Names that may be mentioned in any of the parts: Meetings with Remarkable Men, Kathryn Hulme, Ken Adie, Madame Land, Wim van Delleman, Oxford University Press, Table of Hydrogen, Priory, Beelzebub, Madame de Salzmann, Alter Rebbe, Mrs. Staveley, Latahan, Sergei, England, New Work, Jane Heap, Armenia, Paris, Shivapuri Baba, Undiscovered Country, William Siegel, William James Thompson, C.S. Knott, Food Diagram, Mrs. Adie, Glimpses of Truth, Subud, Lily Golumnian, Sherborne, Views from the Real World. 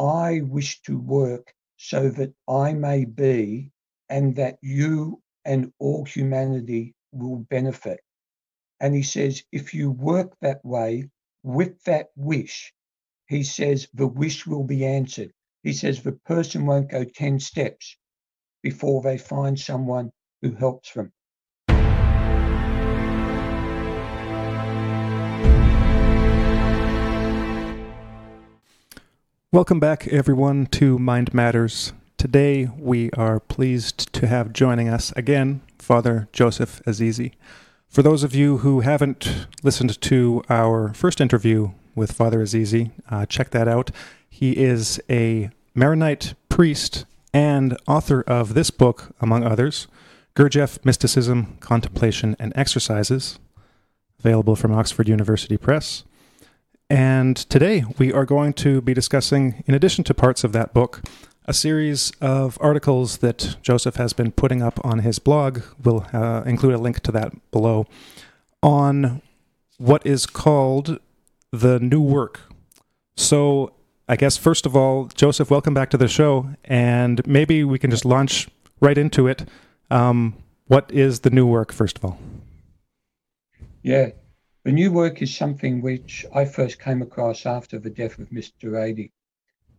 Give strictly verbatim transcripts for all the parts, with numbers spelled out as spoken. I wish to work so that I may be, and that you and all humanity will benefit. And he says, if you work that way with that wish, he says, the wish will be answered. He says, the person won't go ten steps before they find someone who helps them. Welcome back, everyone, to Mind Matters. Today, we are pleased to have joining us again, Father Joseph Azize. For those of you who haven't listened to our first interview with Father Azize, uh, check that out. He is a Maronite priest and author of this book, among others, Gurdjieff: Mysticism, Contemplation and Exercises, available from Oxford University Press. And today we are going to be discussing, in addition to parts of that book, a series of articles that Joseph has been putting up on his blog. We'll uh, include a link to that below, on what is called the new work. So I guess, first of all, Joseph, welcome back to the show, and maybe we can just launch right into it. Um, what is the new work, first of all? Yeah. The new work is something which I first came across after the death of Mister Rady.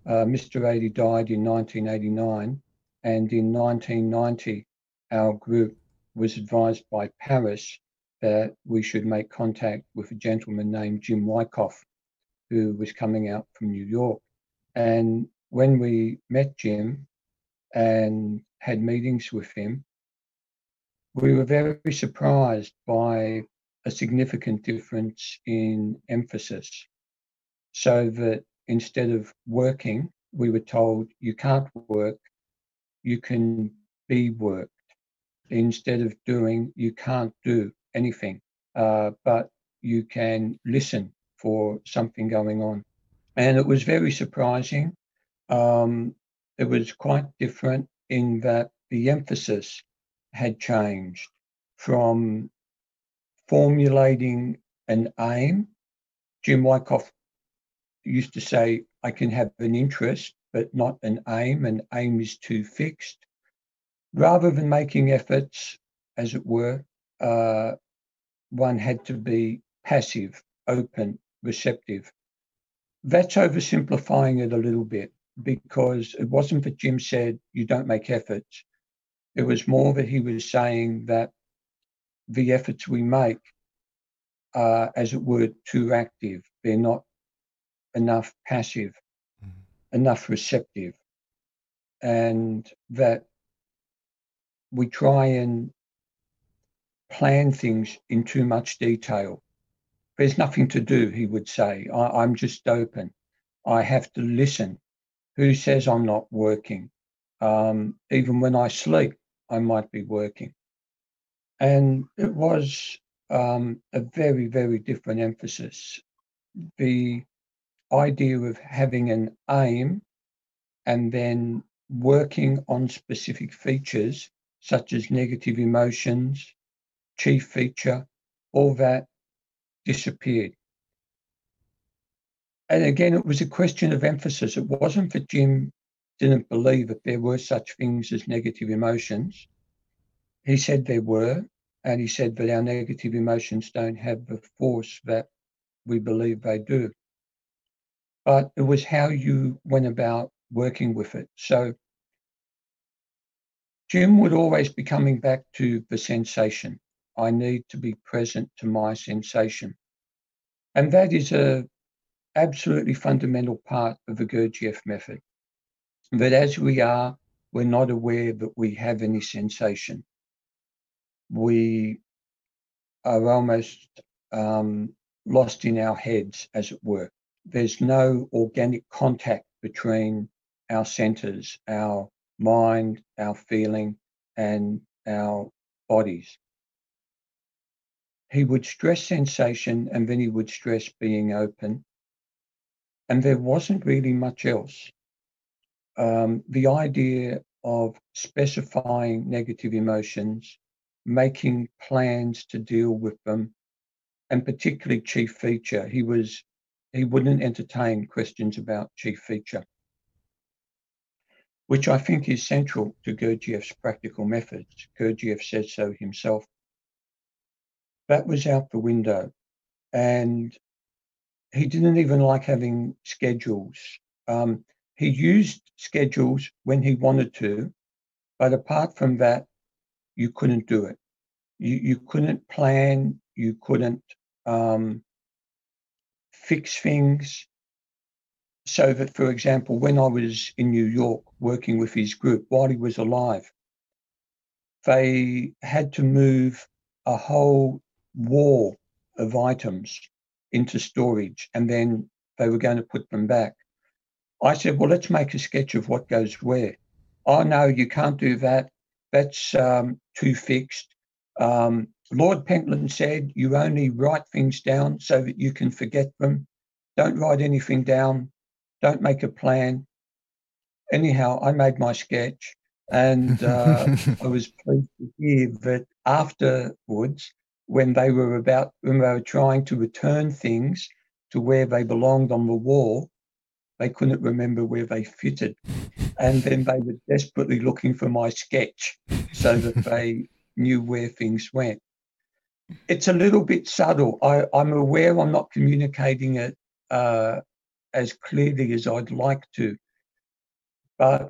Uh, Mister Rady died in nineteen eighty-nine, and in nineteen ninety, our group was advised by Paris that we should make contact with a gentleman named Jim Wyckoff, who was coming out from New York. And when we met Jim and had meetings with him, we were very surprised by a significant difference in emphasis, so that instead of working, we were told you can't work, you can be worked. Instead of doing, you can't do anything, uh, but you can listen for something going on. And it was very surprising. Um, it was quite different in that the emphasis had changed from formulating an aim. Jim Wyckoff used to say, I can have an interest, but not an aim. An aim is too fixed. Rather than making efforts, as it were, uh, one had to be passive, open, receptive. That's oversimplifying it a little bit, because it wasn't that Jim said, you don't make efforts. It was more that he was saying that the efforts we make are, as it were, too active. They're not enough passive, mm-hmm. enough receptive. And that we try and plan things in too much detail. There's nothing to do, he would say. I, I'm just open. I have to listen. Who says I'm not working? Um, even when I sleep, I might be working. And it was um, a very, very different emphasis. The idea of having an aim and then working on specific features, such as negative emotions, chief feature, all that disappeared. And again, it was a question of emphasis. It wasn't that Jim didn't believe that there were such things as negative emotions. He said there were, and he said that our negative emotions don't have the force that we believe they do. But it was how you went about working with it. So Jim would always be coming back to the sensation. I need to be present to my sensation. And that is a absolutely fundamental part of the Gurdjieff method, that as we are, we're not aware that we have any sensation. We are almost um, lost in our heads, as it were. There's no organic contact between our centers, our mind, our feeling, and our bodies. He would stress sensation, and then he would stress being open. And there wasn't really much else. Um, the idea of specifying negative emotions, making plans to deal with them, and particularly chief feature. He was, he wouldn't entertain questions about chief feature. which I think is central to Gurdjieff's practical methods. Gurdjieff says so himself. That was out the window. And he didn't even like having schedules. Um, he used schedules when he wanted to, but apart from that, you couldn't do it. You, you couldn't plan, you couldn't um, fix things. So that, for example, when I was in New York working with his group while he was alive, they had to move a whole wall of items into storage, and then they were going to put them back. I said, well, let's make a sketch of what goes where. Oh, no, you can't do that. That's um, too fixed. Um, Lord Pentland said you only write things down so that you can forget them. Don't write anything down. Don't make a plan. Anyhow, I made my sketch, and uh, I was pleased to hear that afterwards, when they were about, when they were trying to return things to where they belonged on the wall, they couldn't remember where they fitted. And then they were desperately looking for my sketch so that they knew where things went. It's a little bit subtle. I, I'm aware I'm not communicating it uh, as clearly as I'd like to, but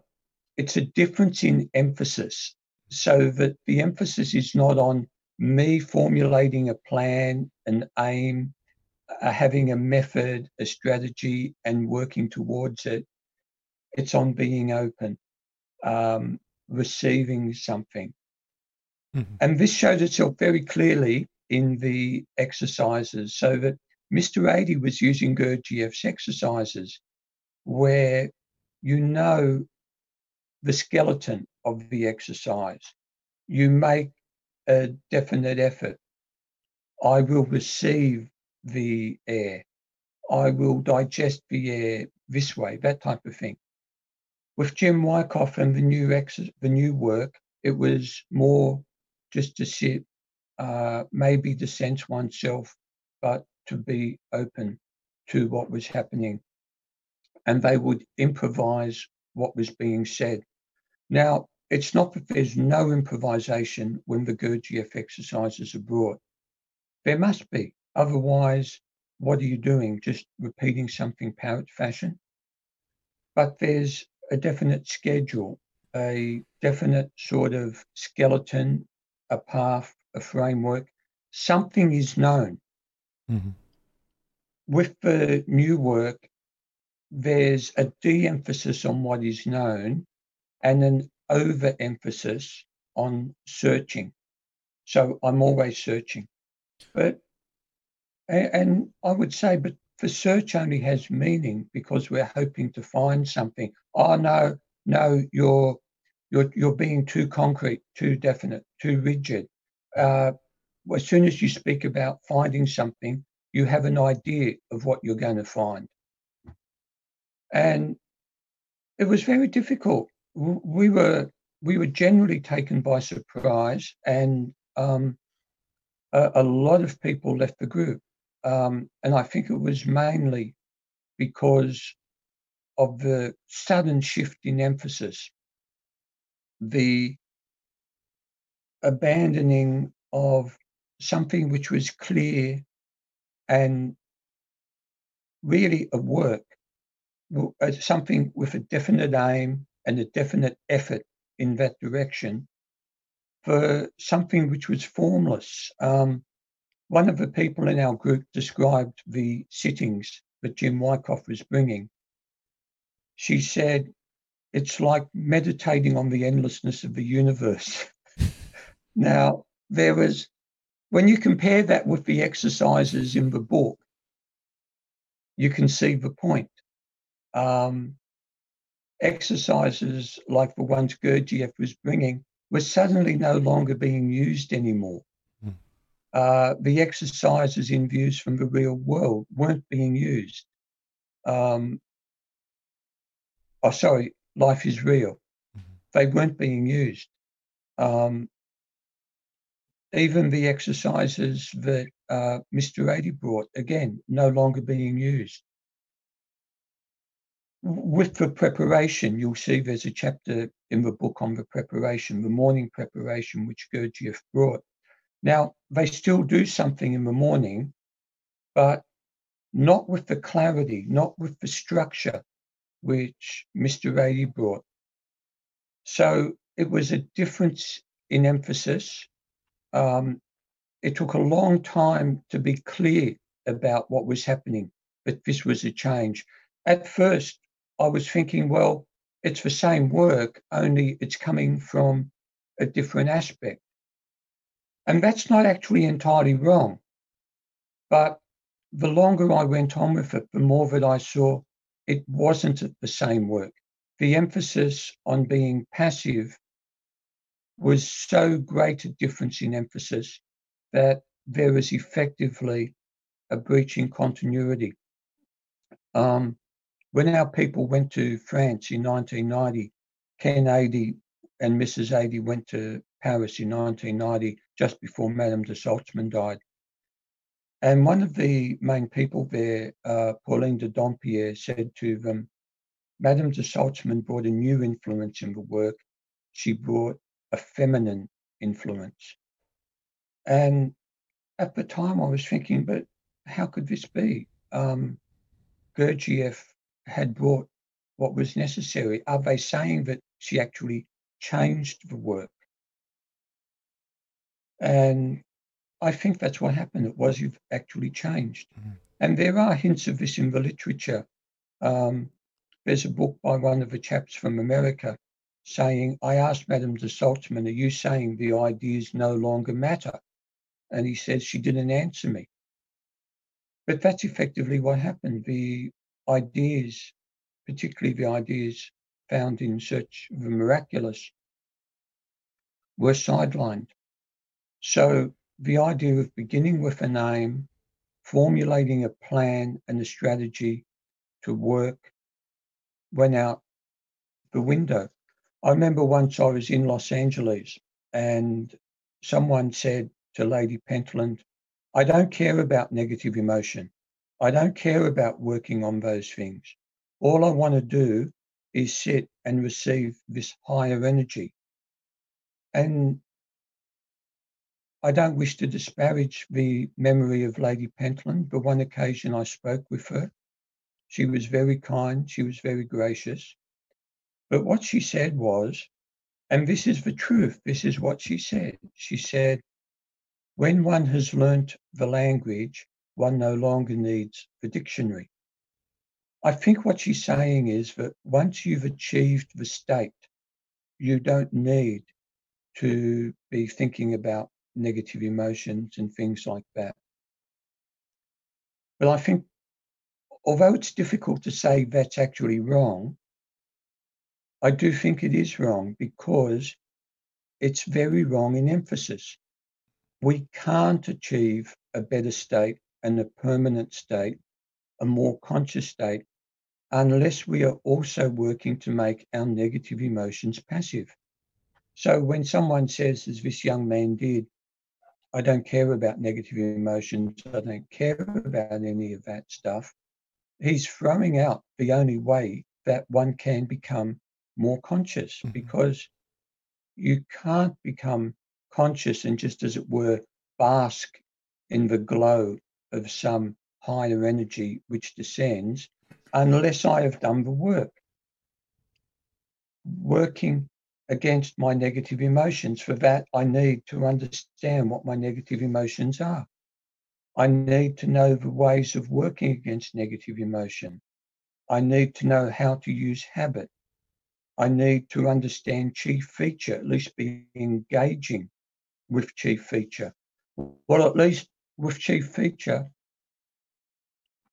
it's a difference in emphasis, so that the emphasis is not on me formulating a plan, an aim, uh, having a method, a strategy, and working towards it. It's on being open, um, receiving something. Mm-hmm. And this showed itself very clearly in the exercises, so that Mister Adie was using Gurdjieff's exercises where you know the skeleton of the exercise. You make a definite effort. I will receive the air. I will digest the air this way, that type of thing. With Jim Wyckoff and the new ex- the new work, it was more just to sit, uh, maybe to sense oneself, but to be open to what was happening. And they would improvise what was being said. Now, it's not that there's no improvisation when the Gurdjieff exercises are brought. There must be. Otherwise, what are you doing? Just repeating something parrot fashion? But there's a definite schedule, a definite sort of skeleton, a path, a framework. Something is known. Mm-hmm. With the new work, there's a de-emphasis on what is known and an overemphasis on searching. So I'm always searching. But, and I would say, but the search only has meaning because we're hoping to find something. Oh, no, no, you're you're you're being too concrete, too definite, too rigid. Uh, as soon as you speak about finding something, you have an idea of what you're going to find. And it was very difficult. We were we were generally taken by surprise, and um, a, a lot of people left the group. Um, and I think it was mainly because of the sudden shift in emphasis, the abandoning of something which was clear and really a work, something with a definite aim and a definite effort in that direction, for something which was formless. Um, one of the people in our group described the sittings that Jim Wyckoff was bringing. She said, it's like meditating on the endlessness of the universe. Now, there was, when you compare that with the exercises in the book, you can see the point. Um, exercises like the ones Gurdjieff was bringing were suddenly no longer being used anymore. Mm. Uh, the exercises in Views from the Real World weren't being used. Um, oh, sorry, Life is Real. Mm-hmm. They weren't being used. Um, even the exercises that uh, Mister Adie brought, again, no longer being used. with the preparation, you'll see there's a chapter in the book on the preparation, the morning preparation, which Gurdjieff brought. Now, they still do something in the morning, but not with the clarity, not with the structure which Mister Rady brought. So it was a difference in emphasis. Um, it took a long time to be clear about what was happening, but this was a change. At first, I was thinking, well, it's the same work, only it's coming from a different aspect. And that's not actually entirely wrong. But the longer I went on with it, the more that I saw it wasn't the same work. The emphasis on being passive was so great a difference in emphasis that there is effectively a breach in continuity. Um, when our people went to France in nineteen ninety, Ken Adie and Missus Adie went to Paris in nineteen ninety, just before Madame de Salzmann died. And one of the main people there, uh, Pauline de Dompierre, said to them, Madame de Salzmann brought a new influence in the work. She brought a feminine influence. And at the time I was thinking, but how could this be? Um, Gurdjieff had brought what was necessary. Are they saying that she actually changed the work? And I think that's what happened. It was you've actually changed. Mm-hmm. And there are hints of this in the literature. Um, there's a book by one of the chaps from America saying, I asked Madame de Salzmann, are you saying the ideas no longer matter? And he says, she didn't answer me. But that's effectively what happened. The ideas, particularly the ideas found in Search of the Miraculous, were sidelined. So the idea of beginning with a name, formulating a plan and a strategy to work went out the window. I remember once I was in Los Angeles and someone said to Lady Pentland, I don't care about negative emotion. I don't care about working on those things. All I want to do is sit and receive this higher energy. And I don't wish to disparage the memory of Lady Pentland, but one occasion I spoke with her. She was very kind, she was very gracious. But what she said was, and this is the truth, this is what she said. She said, when one has learnt the language, one no longer needs the dictionary. I think what she's saying is that once you've achieved the state, you don't need to be thinking about negative emotions and things like that. But I think, although it's difficult to say that's actually wrong, I do think it is wrong because it's very wrong in emphasis. We can't achieve a better state and a permanent state, a more conscious state, unless we are also working to make our negative emotions passive. So when someone says, as this young man did, I don't care about negative emotions. I don't care about any of that stuff. He's throwing out the only way that one can become more conscious, mm-hmm. because you can't become conscious and just, as it were, bask in the glow of some higher energy which descends unless I have done the work. Working against my negative emotions. For that, I need to understand what my negative emotions are. I need to know the ways of working against negative emotion. I need to know how to use habit. I need to understand chief feature, at least be engaging with chief feature. Well, at least with chief feature,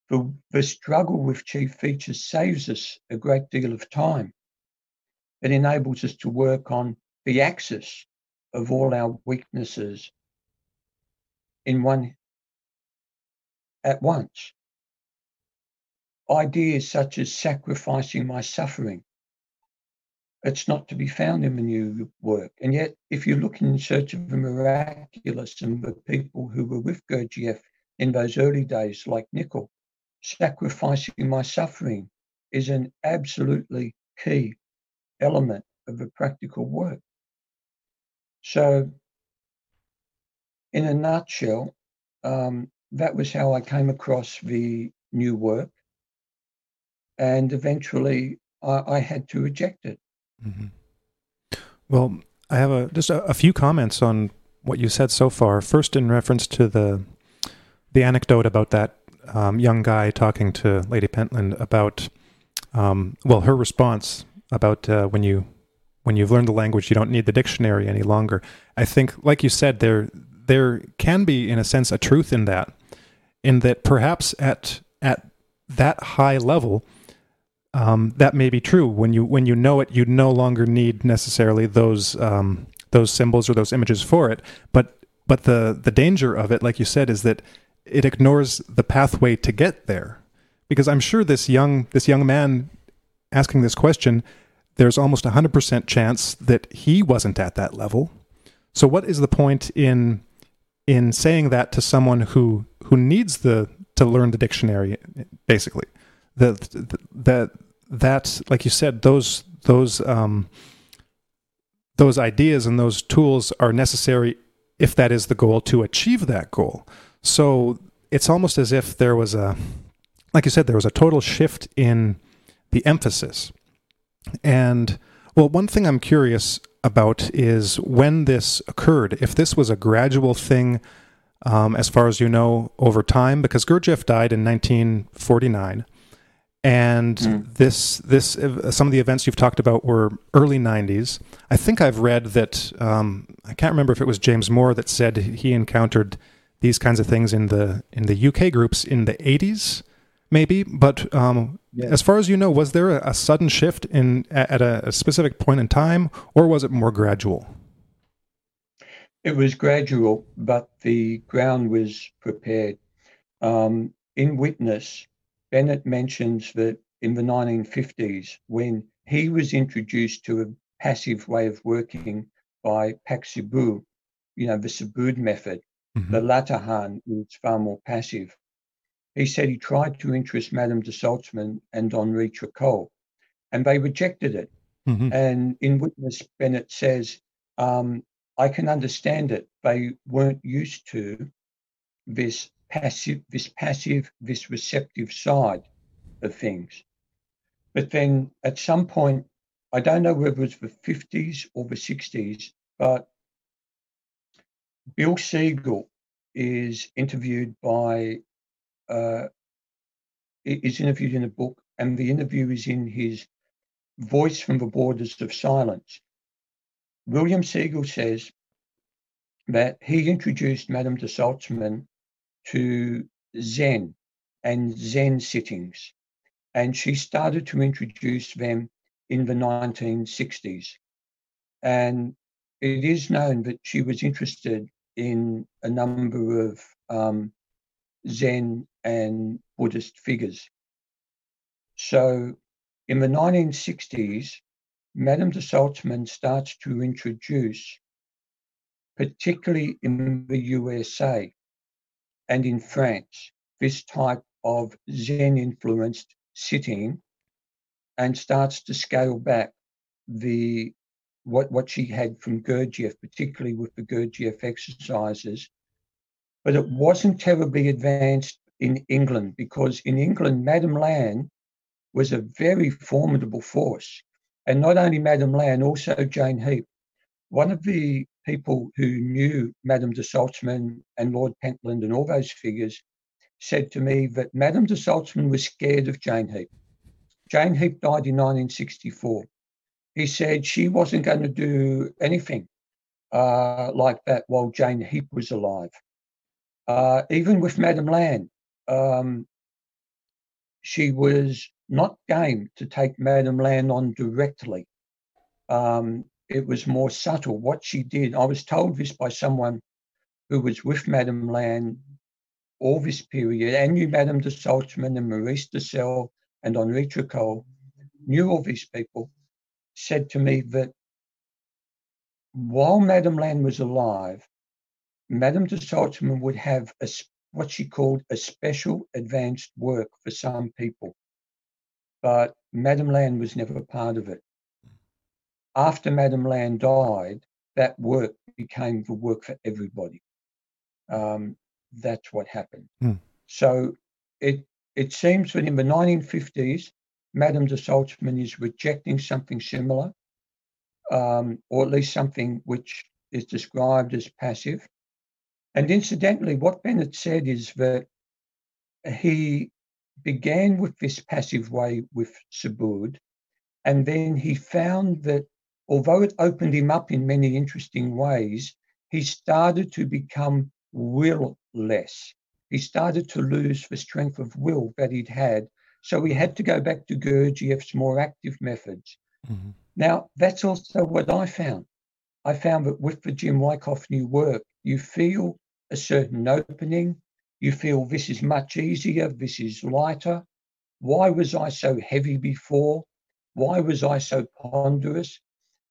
the, the struggle with chief feature saves us a great deal of time. It enables us to work on the axis of all our weaknesses in one at once. Ideas such as sacrificing my suffering. It's not to be found in the new work. And yet, if you look in Search of the Miraculous and the people who were with Gurdjieff in those early days, like Nicol, sacrificing my suffering is an absolutely key element of a practical work. So in a nutshell, um, that was how I came across the new work. And eventually I, I had to reject it. Mm-hmm. Well, I have a, just a, a few comments on what you said so far. First, in reference to the the anecdote about that um, young guy talking to Lady Pentland about, um, well, her response about uh, when you when you've learned the language, you don't need the dictionary any longer. I think, like you said, there there can be, in a sense, a truth in that, in that perhaps at at that high level. Um, that may be true. When you when you know it, you no longer need necessarily those um, those symbols or those images for it. But but the the danger of it, like you said, is that it ignores the pathway to get there. Because I'm sure this young this young man asking this question, there's almost a hundred percent chance that he wasn't at that level. So what is the point in in saying that to someone who who needs the to learn the dictionary, basically? That that that like you said, those those um, those ideas and those tools are necessary if that is the goal, to achieve that goal. So it's almost as if there was a, like you said, there was a total shift in the emphasis. And well, one thing I'm curious about is when this occurred. If this was a gradual thing, um, as far as you know, over time, because Gurdjieff died in nineteen forty-nine. And mm. this, this, uh, some of the events you've talked about were early nineties. I think I've read that, um, I can't remember if it was James Moore that said he encountered these kinds of things in the in the U K groups in the eighties, maybe. But um, yeah. As far as you know, was there a, a sudden shift in at a, a specific point in time, or was it more gradual? It was gradual, but the ground was prepared. Um, in Witness, Bennett mentions that in the nineteen fifties, when he was introduced to a passive way of working by Pak Subud, you know, the Subud method, mm-hmm. the Latahan is far more passive. He said he tried to interest Madame de Salzmann and Henri Tracol, and they rejected it. Mm-hmm. And in Witness, Bennett says, um, I can understand it. They weren't used to this passive, this passive, this receptive side of things. But then at some point, I don't know whether it was the fifties or the sixties, but Bill Siegel is interviewed by, uh, is interviewed in a book, and the interview is in his Voice from the Borders of Silence. William Siegel says that he introduced Madame de Salzmann to Zen and Zen sittings, and she started to introduce them in the nineteen sixties. And it is known that she was interested in a number of um, Zen and Buddhist figures. So in the nineteen sixties, Madame de Salzmann starts to introduce, particularly in the U S A, and in France, this type of Zen-influenced sitting, and starts to scale back the what, what she had from Gurdjieff, particularly with the Gurdjieff exercises. But it wasn't terribly advanced in England, because in England, Madame Land was a very formidable force. And not only Madame Land, also Jane Heap. One of the people who knew Madame de Salzmann and Lord Pentland and all those figures said to me that Madame de Salzmann was scared of Jane Heap. Jane Heap died in nineteen sixty-four. He said she wasn't going to do anything uh, like that while Jane Heap was alive. Uh, even with Madame Land, um, she was not game to take Madame Land on directly. Um, It was more subtle what she did. I was told this by someone who was with Madame Land all this period and knew Madame de Salzmann and Maurice de Sell and Henri Tracol, knew all these people, said to me that while Madame Land was alive, Madame de Salzmann would have a, what she called a special advanced work for some people. But Madame Land was never a part of it. After Madame Land died, that work became the work for everybody. Um, that's what happened. Mm. So it it seems that in the nineteen fifties, Madame de Salzmann is rejecting something similar, um, or at least something which is described as passive. And incidentally, what Bennett said is that he began with this passive way with Subud, and then he found that although it opened him up in many interesting ways, he started to become will-less. He started to lose the strength of will that he'd had. So we had to go back to Gurdjieff's more active methods. Mm-hmm. Now, that's also what I found. I found that with the Jim Wyckoff new work, you feel a certain opening. You feel this is much easier. This is lighter. Why was I so heavy before? Why was I so ponderous?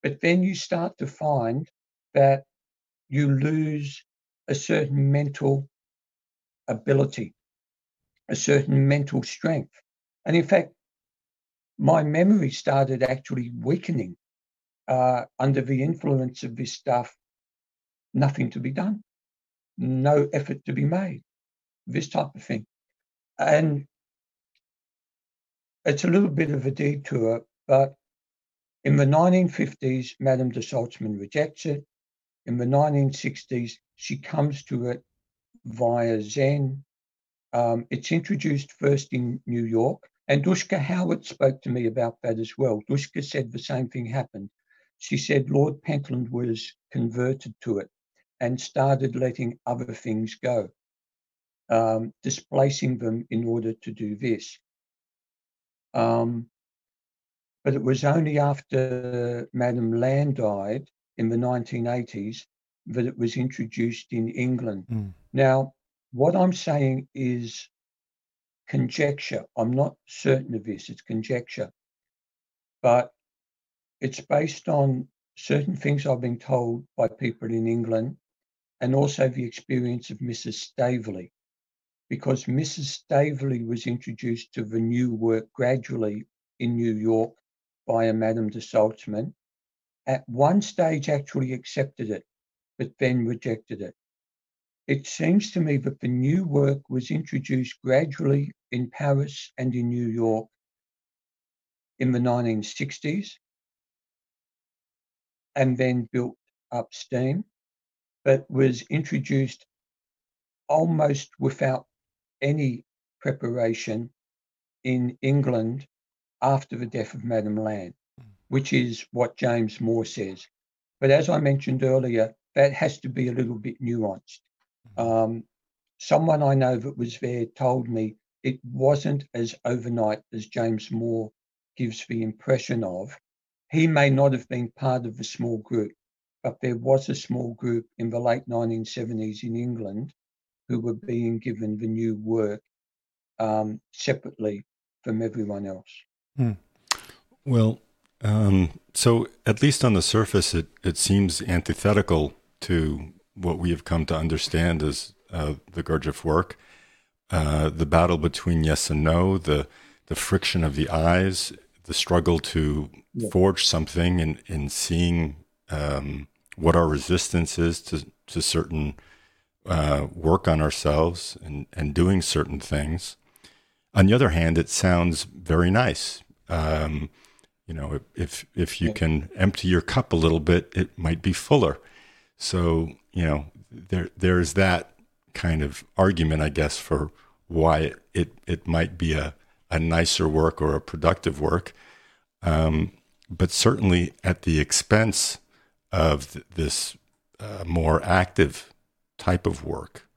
But then you start to find that you lose a certain mental ability, a certain mental strength. And in fact, my memory started actually weakening uh, under the influence of this stuff. Nothing to be done, no effort to be made, this type of thing. And it's a little bit of a detour, but in the nineteen fifties, Madame de Salzmann rejects it. In the nineteen sixties, she comes to it via Zen. Um, it's introduced first in New York. And Dushka Howarth spoke to me about that as well. Dushka said the same thing happened. She said Lord Pentland was converted to it and started letting other things go, um, displacing them in order to do this. Um, but it was only after Madame Land died in the nineteen eighties that it was introduced in England. Mm. Now, what I'm saying is conjecture. I'm not certain of this. It's conjecture. But it's based on certain things I've been told by people in England and also the experience of Missus Staveley, because Missus Staveley was introduced to the new work gradually in New York by a Madame de Salzmann. At one stage actually accepted it, but then rejected it. It seems to me that the new work was introduced gradually in Paris and in New York in the nineteen sixties. And then built up steam, but was introduced almost without any preparation in England after the death of Madame Land, which is what James Moore says. But as I mentioned earlier, that has to be a little bit nuanced. Um, someone I know that was there told me it wasn't as overnight as James Moore gives the impression of. He may not have been part of a small group, but there was a small group in the late nineteen seventies in England who were being given the new work um, separately from everyone else. Hmm. Well, um, so at least on the surface, it, it seems antithetical to what we have come to understand as uh, the Gurdjieff work, uh, the battle between yes and no, the the friction of the eyes, the struggle to yeah. forge something and in, in seeing um, what our resistance is to, to certain uh, work on ourselves and, and doing certain things. On the other hand, it sounds very nice. Um, you know, if if you yeah. can empty your cup a little bit, it might be fuller. So, you know, there there's that kind of argument, I guess, for why it, it, it might be a a nicer work or a productive work, um, but certainly at the expense of th- this uh, more active type of work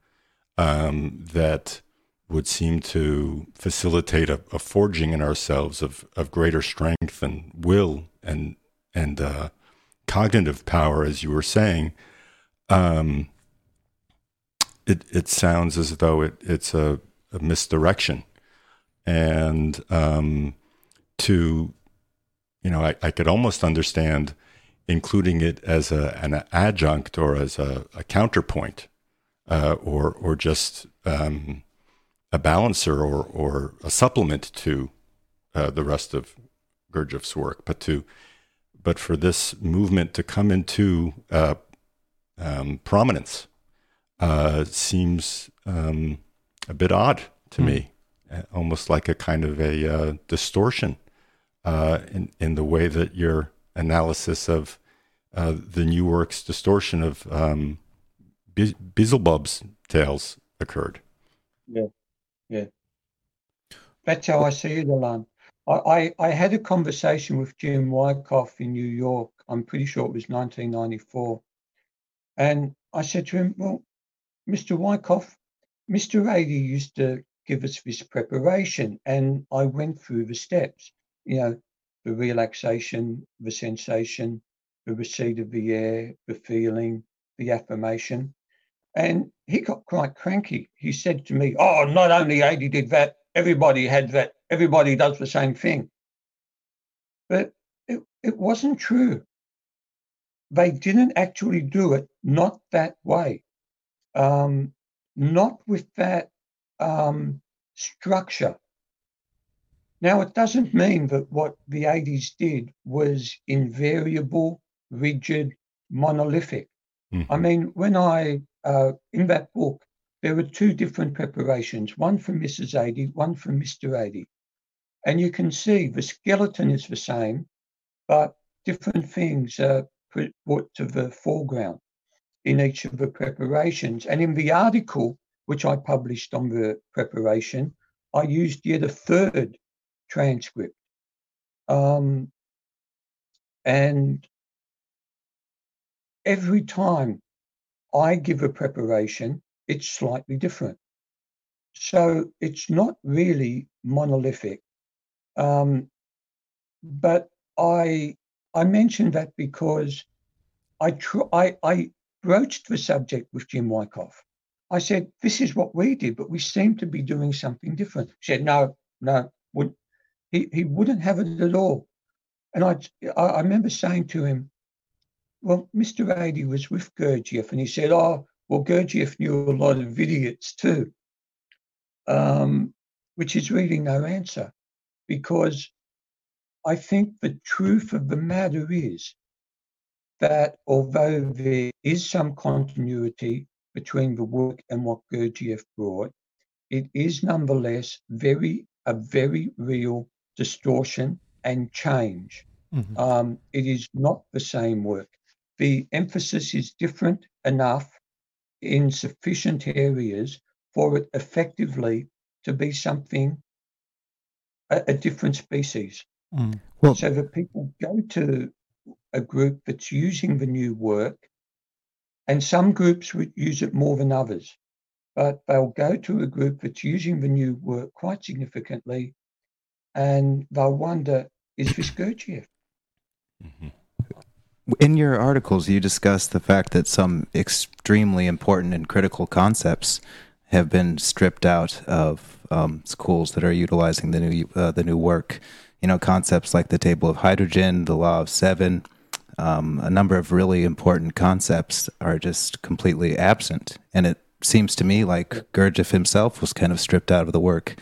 um, that would seem to facilitate a, a forging in ourselves of, of greater strength and will and and uh, cognitive power, as you were saying. Um, it it sounds as though it, it's a, a misdirection. And um, to, you know, I, I could almost understand including it as a, an adjunct or as a, a counterpoint uh, or or just um, a balancer or, or a supplement to uh, the rest of Gurdjieff's work, but to but for this movement to come into uh, um, prominence uh, seems um, a bit odd to mm. me, almost like a kind of a uh, distortion uh, in in the way that your analysis of uh, the new work's distortion of um, Be- Beelzebub's tales occurred. Yeah, yeah. That's how I see it, Alan. I, I, I had a conversation with Jim Wyckoff in New York. I'm pretty sure it was nineteen ninety-four. And I said to him, well, Mister Wyckoff, Mister Rady used to give us this preparation. And I went through the steps, you know, the relaxation, the sensation, the receipt of the air, the feeling, the affirmation. And he got quite cranky. He said to me, oh, not only Adie did that, everybody had that, everybody does the same thing. But it, it wasn't true. They didn't actually do it, not that way, um, not with that um, structure. Now, it doesn't mean that what the Adies did was invariable, rigid, monolithic. Mm-hmm. I mean, when I, uh, in that book, there were two different preparations, one for Missus Adie, one for Mister Adie. And you can see the skeleton is the same, but different things are brought to the foreground in each of the preparations. And in the article, which I published on the preparation, I used yet a third transcript. Um, and every time I give a preparation, it's slightly different. So it's not really monolithic. Um, but I I mentioned that because I, tr- I I broached the subject with Jim Wyckoff. I said, this is what we did, but we seem to be doing something different. He said, no, no, would, he, he wouldn't have it at all. And I, I remember saying to him, well, Mister Adie was with Gurdjieff, and he said, oh, well, Gurdjieff knew a lot of idiots too, um, which is really no answer, because I think the truth of the matter is that although there is some continuity between the work and what Gurdjieff brought, it is nonetheless very a very real distortion and change. Mm-hmm. Um, it is not the same work. The emphasis is different enough in sufficient areas for it effectively to be something, a, a different species. Mm. Well, so that people go to a group that's using the new work, and some groups would use it more than others, but they'll go to a group that's using the new work quite significantly, and they'll wonder, is this Gurdjieff? Mm-hmm. In your articles, you discuss the fact that some extremely important and critical concepts have been stripped out of um, schools that are utilizing the new uh, the new work. You know, concepts like the table of hydrogen, the law of seven, um, a number of really important concepts are just completely absent. And it seems to me like Gurdjieff himself was kind of stripped out of the work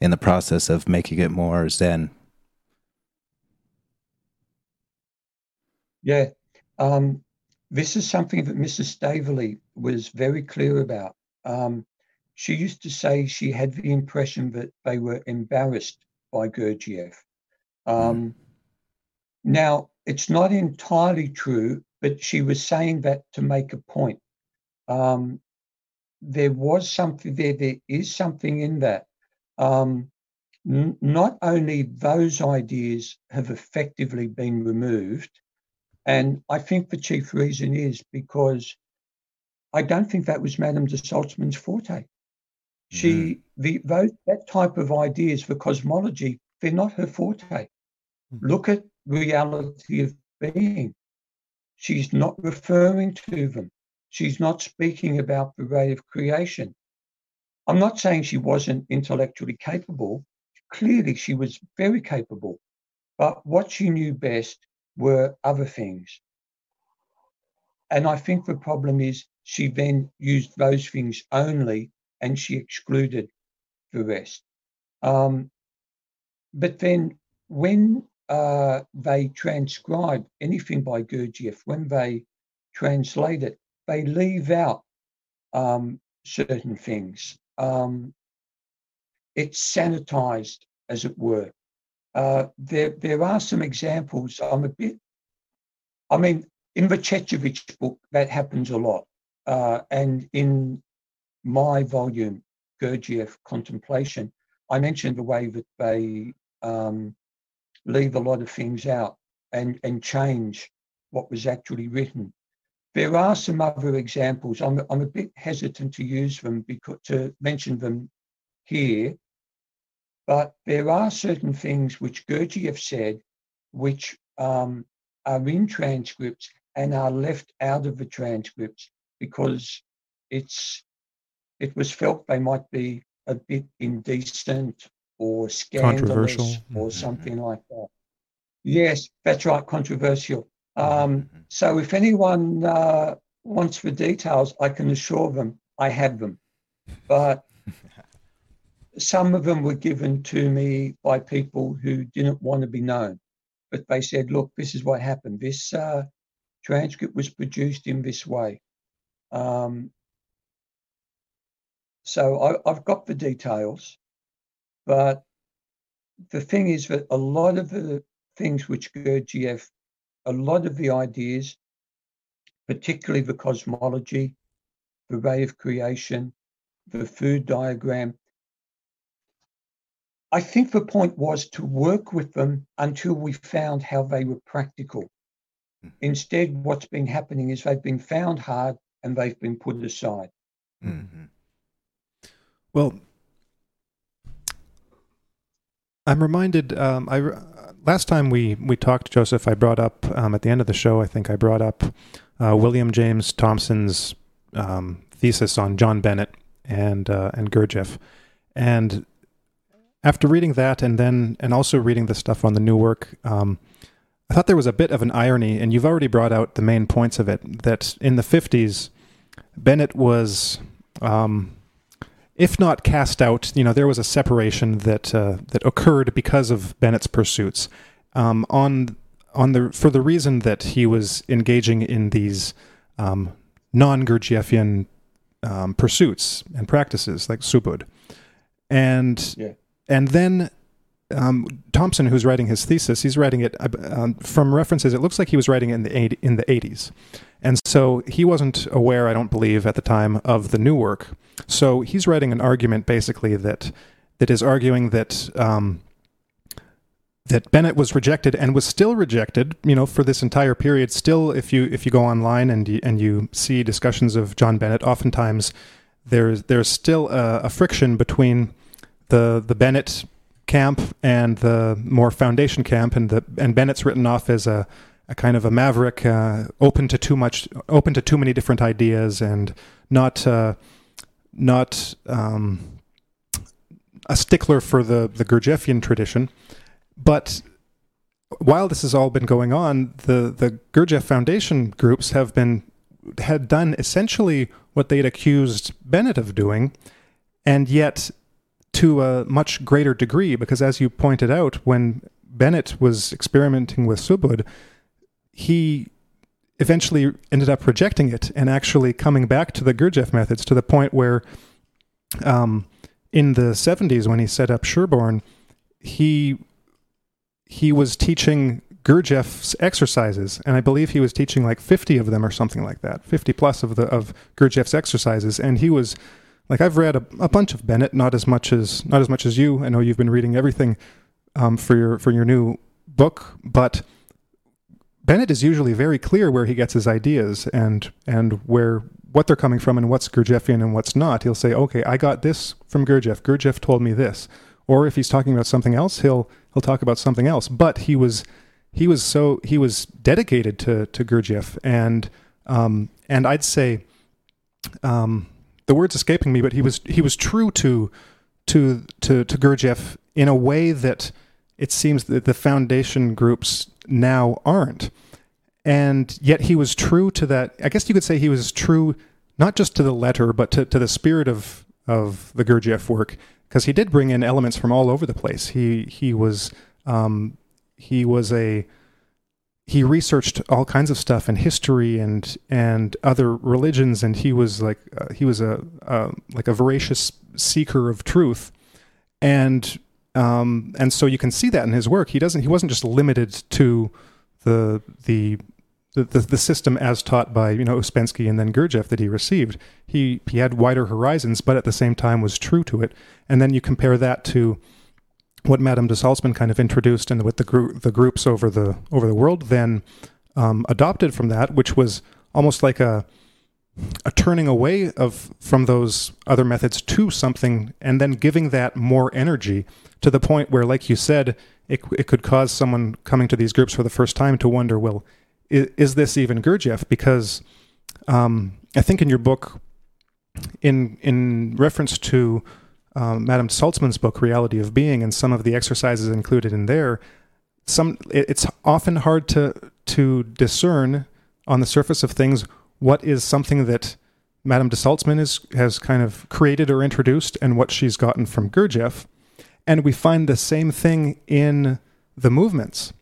in the process of making it more Zen. Yeah, um, this is something that Missus Staveley was very clear about. Um, she used to say she had the impression that they were embarrassed by Gurdjieff. Um, mm. Now, it's not entirely true, but she was saying that to make a point. Um, there was something there, there is something in that. Um, n- not only those ideas have effectively been removed, and I think the chief reason is because I don't think that was Madame de Salzmann's forte. She, mm-hmm. the those, that type of ideas for cosmology, they're not her forte. Mm-hmm. Look at Reality of Being. She's not referring to them. She's not speaking about the Ray of Creation. I'm not saying she wasn't intellectually capable. Clearly, she was very capable. But what she knew best were other things. And I think the problem is she then used those things only and she excluded the rest. Um, but then when uh, they transcribe anything by Gurdjieff, when they translate it, they leave out um, certain things. Um, it's sanitized, as it were. Uh, there, there are some examples. I'm a bit, I mean, in the Vachechevich book, that happens a lot. Uh, and in my volume, Gurdjieff Contemplation, I mentioned the way that they um, leave a lot of things out and, and change what was actually written. There are some other examples. I'm, I'm a bit hesitant to use them, because to mention them here, but there are certain things which Gurdjieff said which um, are in transcripts and are left out of the transcripts because it's it was felt they might be a bit indecent or scandalous, controversial, or mm-hmm. something like that. Yes, that's right, controversial. Um, so if anyone uh, wants the details, I can assure them I have them. But some of them were given to me by people who didn't want to be known. But they said, look, this is what happened. This uh, transcript was produced in this way. Um, so I, I've got the details. But the thing is that a lot of the things which Gurdjieff, a lot of the ideas, particularly the cosmology, the ray of creation, the food diagram, I think the point was to work with them until we found how they were practical. Mm. Instead, what's been happening is they've been found hard and they've been put aside. Mm-hmm. Well, I'm reminded, um, I, last time we, we talked, Joseph, I brought up, um, at the end of the show, I think I brought up uh, William James Thompson's um, thesis on John Bennett and uh, and Gurdjieff. And after reading that and then and also reading the stuff on the new work, um, I thought there was a bit of an irony, and you've already brought out the main points of it, that in the fifties, Bennett was... Um, if not cast out, you know, there was a separation that uh, that occurred because of Bennett's pursuits, um, on on the for the reason that he was engaging in these um, non-Gurdjieffian um, pursuits and practices like Subud, and yeah. and then um, Thompson, who's writing his thesis, he's writing it um, from references. It looks like he was writing it in the eight, in the eighties, and so he wasn't aware, I don't believe, at the time of the new work. So he's writing an argument, basically, that that is arguing that um, that Bennett was rejected and was still rejected, you know, for this entire period. Still, if you if you go online and you, and you see discussions of John Bennett, oftentimes there's there's still a, a friction between the the Bennett camp and the more foundation camp, and the and Bennett's written off as a, a kind of a maverick, uh, open to too much, open to too many different ideas, and not. Uh, not um, a stickler for the, the Gurdjieffian tradition. But while this has all been going on, the, the Gurdjieff Foundation groups have been had done essentially what they'd accused Bennett of doing, and yet to a much greater degree, because as you pointed out, when Bennett was experimenting with Subud, he eventually ended up rejecting it and actually coming back to the Gurdjieff methods, to the point where um, in the seventies, when he set up Sherborne, he he was teaching Gurdjieff's exercises, and I believe he was teaching like fifty of them or something like that, fifty plus of the of Gurdjieff's exercises. And he was like, I've read a, a bunch of Bennett, not as much as not as much as you. I know you've been reading everything um, for your for your new book, but Bennett is usually very clear where he gets his ideas and and where what they're coming from and what's Gurdjieffian and what's not. He'll say, okay, I got this from Gurdjieff. Gurdjieff told me this. Or if he's talking about something else, he'll he'll talk about something else. But he was he was so he was dedicated to to Gurdjieff, and um and I'd say um the word's escaping me, but he was he was true to to to to Gurdjieff in a way that it seems that the foundation groups now aren't. And yet he was true to that. I guess you could say he was true not just to the letter, but to, to the spirit of, of the Gurdjieff work, because he did bring in elements from all over the place. He he was um, He was a he researched all kinds of stuff in history and and other religions, and he was like uh, he was a uh, like a voracious seeker of truth, and um, and so you can see that in his work. He doesn't he wasn't just limited to the the the, the, the system as taught by you know Uspensky and then Gurdjieff that he received. He he had wider horizons, but at the same time was true to it. And then you compare that to what Madame de Salzmann kind of introduced, and what the group, the groups over the over the world then um, adopted from that, which was almost like a a turning away of from those other methods to something, and then giving that more energy to the point where, like you said, it it could cause someone coming to these groups for the first time to wonder, well, is, is this even Gurdjieff? Because um, I think in your book, in in reference to Um, Madame de Salzmann's book, Reality of Being, and some of the exercises included in there, some it, it's often hard to to discern on the surface of things what is something that Madame de Salzmann is, has kind of created or introduced and what she's gotten from Gurdjieff. And we find the same thing in the movements.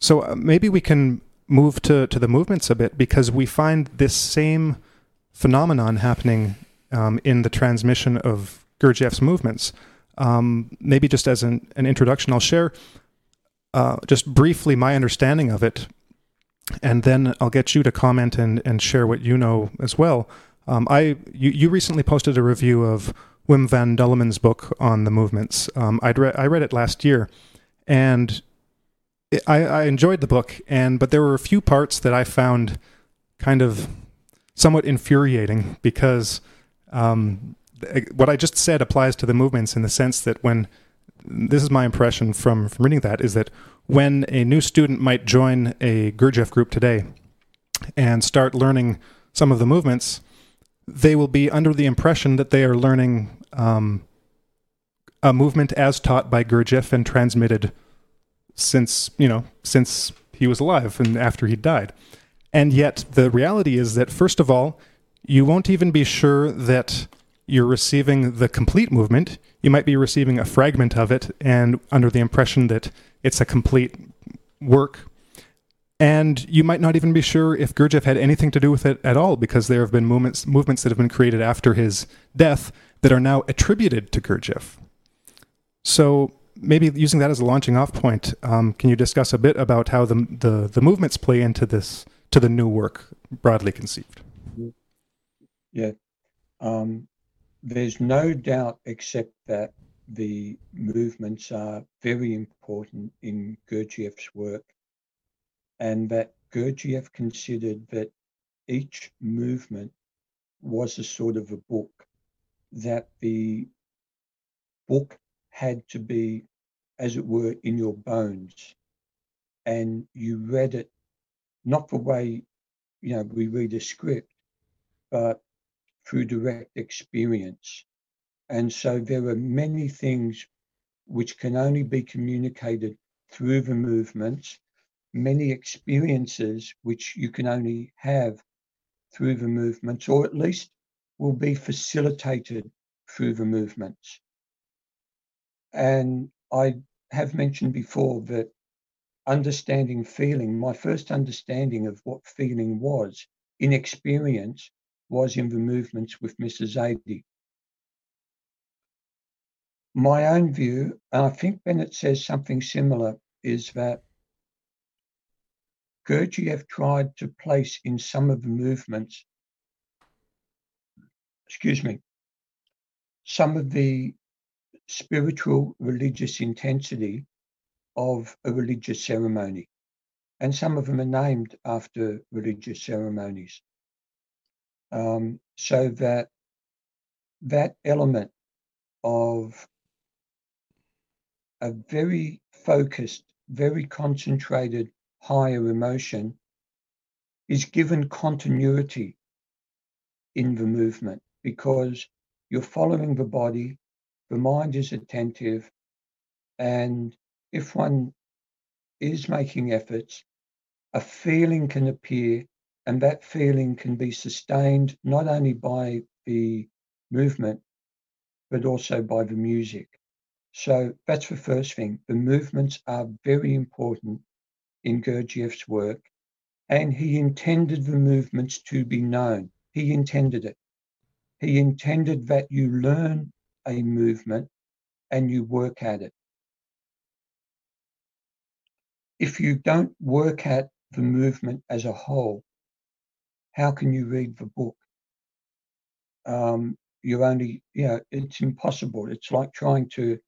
So uh, maybe we can move to, to the movements a bit, because we find this same phenomenon happening um, in the transmission of Gurdjieff's movements. Um, maybe just as an, an introduction, I'll share uh, just briefly my understanding of it, and then I'll get you to comment and, and share what you know as well. Um, I you, you recently posted a review of Wim van Delleman's book on the movements. Um, I'd re- I read it last year, and it, I, I enjoyed the book, and but there were a few parts that I found kind of somewhat infuriating, because Um, what I just said applies to the movements in the sense that when, this is my impression from, from reading that, is that when a new student might join a Gurdjieff group today and start learning some of the movements, they will be under the impression that they are learning um, a movement as taught by Gurdjieff and transmitted since, you know, since he was alive and after he died. And yet the reality is that, first of all, you won't even be sure that you're receiving the complete movement. You might be receiving a fragment of it and under the impression that it's a complete work. And you might not even be sure if Gurdjieff had anything to do with it at all, because there have been movements movements that have been created after his death that are now attributed to Gurdjieff. So maybe using that as a launching off point, um, can you discuss a bit about how the, the the movements play into this, to the new work broadly conceived? Yeah. Um There's no doubt, except that the movements are very important in Gurdjieff's work, and that Gurdjieff considered that each movement was a sort of a book, that the book had to be, as it were, in your bones, and you read it not the way, you know, we read a script, but through direct experience. And so there are many things which can only be communicated through the movements, many experiences which you can only have through the movements, or at least will be facilitated through the movements. And I have mentioned before that understanding feeling, my first understanding of what feeling was in experience, was in the movements with Missus Adie. My own view, and I think Bennett says something similar, is that Gurdjieff tried to place in some of the movements, excuse me, some of the spiritual religious intensity of a religious ceremony. And some of them are named after religious ceremonies. Um, so that that element of a very focused, very concentrated higher emotion is given continuity in the movement, because you're following the body, the mind is attentive, and if one is making efforts, a feeling can appear. And that feeling can be sustained not only by the movement, but also by the music. So that's the first thing. The movements are very important in Gurdjieff's work, and he intended the movements to be known. He intended it. He intended that you learn a movement and you work at it. If you don't work at the movement as a whole, how can you read the book? Um, you're only, you know, it's impossible. It's like trying to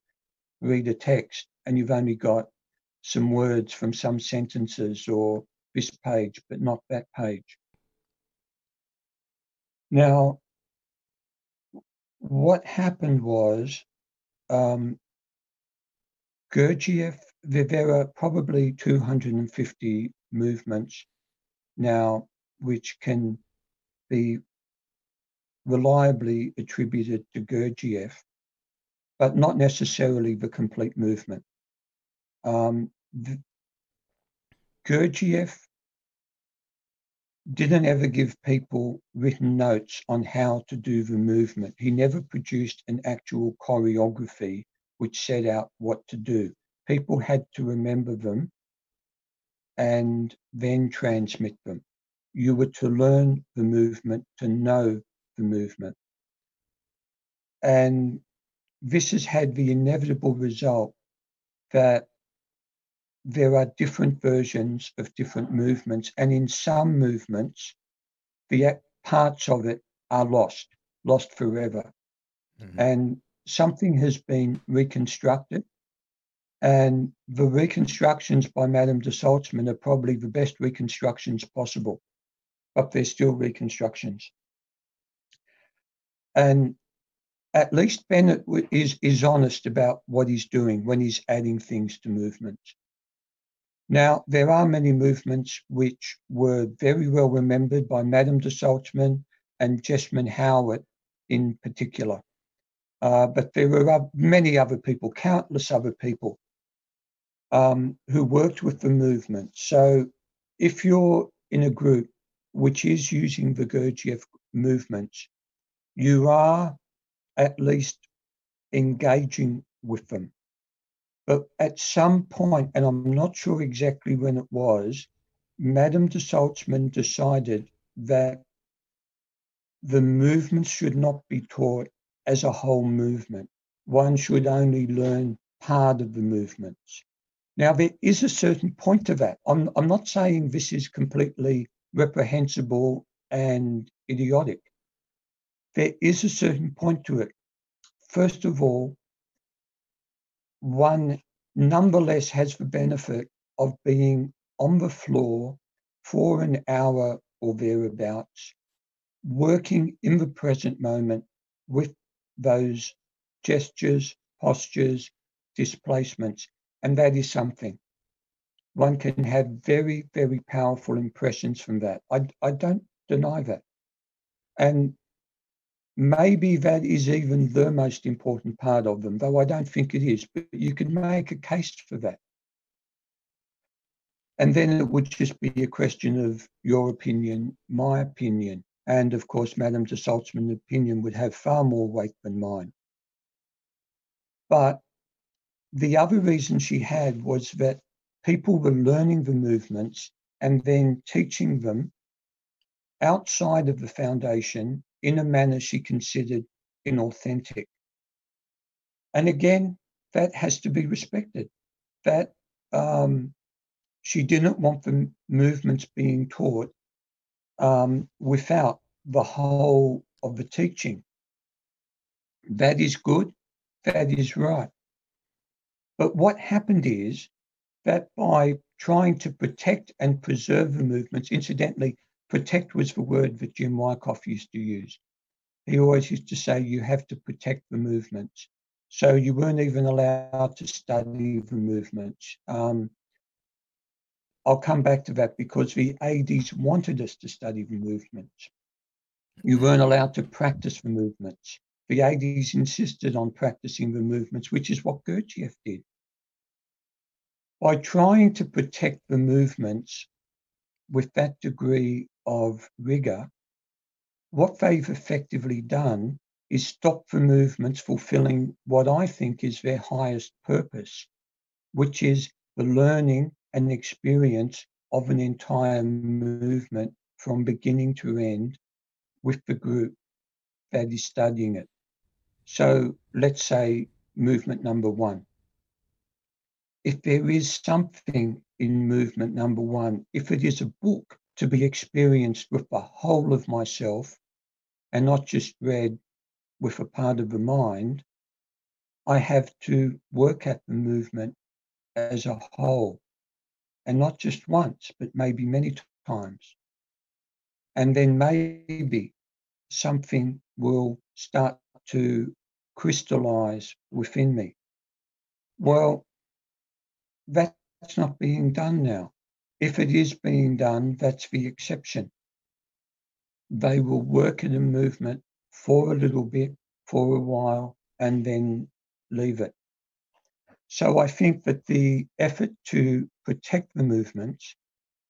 read a text and you've only got some words from some sentences or this page, but not that page. Now, what happened was um, Gurdjieff, there are probably two hundred fifty movements now which can be reliably attributed to Gurdjieff, but not necessarily the complete movement. Um, the, Gurdjieff didn't ever give people written notes on how to do the movement. He never produced an actual choreography which set out what to do. People had to remember them and then transmit them. You were to learn the movement, to know the movement. And this has had the inevitable result that there are different versions of different movements, and in some movements, the parts of it are lost, lost forever. Mm-hmm. And something has been reconstructed, and the reconstructions by Madame de Salzmann are probably the best reconstructions possible, but they're still reconstructions. And at least Bennett is, is honest about what he's doing when he's adding things to movements. Now, there are many movements which were very well remembered by Madame de Salzmann and Jessamine Howard in particular. Uh, but there were many other people, countless other people um, who worked with the movement. So if you're in a group which is using the Gurdjieff movements, you are at least engaging with them. But at some point, and I'm not sure exactly when it was, Madame de Salzmann decided that the movement should not be taught as a whole movement. One should only learn part of the movements. Now, there is a certain point to that. I'm, I'm not saying this is completely reprehensible and idiotic. There is a certain point to it. First of all, one nonetheless has the benefit of being on the floor for an hour or thereabouts, working in the present moment with those gestures, postures, displacements, and that is something. One can have very, very powerful impressions from that. I, I don't deny that. And maybe that is even the most important part of them, though I don't think it is, but you could make a case for that. And then it would just be a question of your opinion, my opinion, and of course, Madame de Salzmann's opinion would have far more weight than mine. But the other reason she had was that people were learning the movements and then teaching them outside of the foundation in a manner she considered inauthentic. And again, that has to be respected. That um, she didn't want the movements being taught um, without the whole of the teaching. That is good, that is right. But what happened is that by trying to protect and preserve the movements, incidentally, protect was the word that Jim Wyckoff used to use. He always used to say, you have to protect the movements. So you weren't even allowed to study the movements. Um, I'll come back to that because the A Ds wanted us to study the movements. You weren't allowed to practice the movements. The A Ds insisted on practicing the movements, which is what Gurdjieff did. By trying to protect the movements with that degree of rigor, what they've effectively done is stop for movements fulfilling what I think is their highest purpose, which is the learning and experience of an entire movement from beginning to end with the group that is studying it. So let's say movement number one. If there is something in movement number one, if it is a book to be experienced with the whole of myself and not just read with a part of the mind, I have to work at the movement as a whole, and not just once, but maybe many times. And then maybe something will start to crystallize within me. Well, that's not being done now. If it is being done, that's the exception. They will work at a movement for a little bit, for a while, and then leave it. So I think that the effort to protect the movements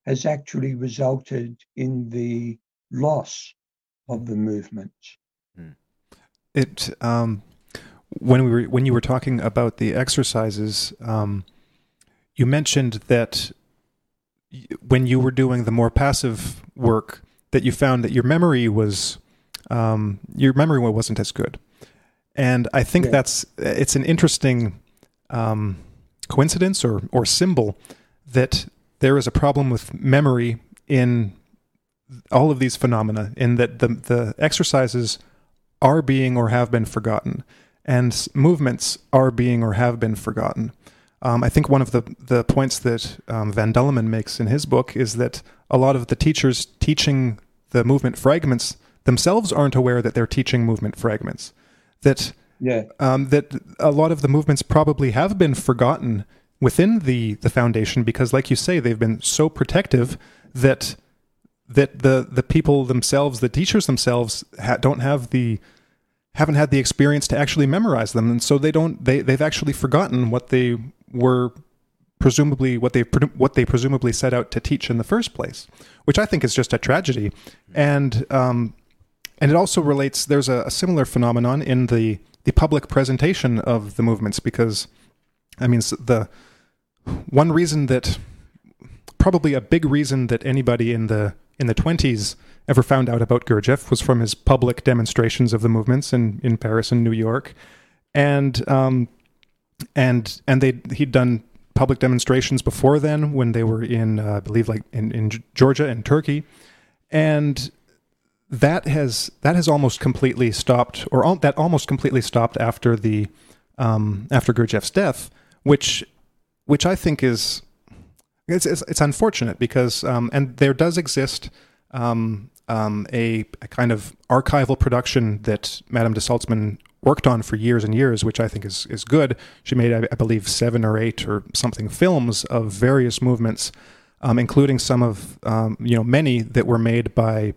has actually resulted in the loss of the movements. It um, when we were when you were talking about the exercises, um, you mentioned that when you were doing the more passive work, that you found that your memory was um, your memory wasn't as good, and I think yeah. that's it's an interesting um, coincidence or or symbol that there is a problem with memory in all of these phenomena, in that the the exercises are being or have been forgotten, and movements are being or have been forgotten. Um, I think one of the, the points that um, Van Delleman makes in his book is that a lot of the teachers teaching the movement fragments themselves aren't aware that they're teaching movement fragments. That yeah. um, that a lot of the movements probably have been forgotten within the, the foundation because, like you say, they've been so protective that that the, the people themselves, the teachers themselves, ha- don't have the haven't had the experience to actually memorize them, and so they don't they they've actually forgotten what they were presumably what they what they presumably set out to teach in the first place, which I think is just a tragedy. And um, and it also relates. There's a, a similar phenomenon in the the public presentation of the movements, because I mean the one reason that probably a big reason that anybody in the in the twenties ever found out about Gurdjieff was from his public demonstrations of the movements in, in Paris and New York, and um, and and they he'd done public demonstrations before then when they were in uh, I believe like in, in Georgia and Turkey, and that has that has almost completely stopped, or all, that almost completely stopped after the um, after Gurdjieff's death, which which I think is. It's, it's it's unfortunate because um, and there does exist um, um, a, a kind of archival production that Madame de Salzmann worked on for years and years, which I think is is good. She made, I, I believe, seven or eight or something films of various movements, um, including some of um, you know many that were made by,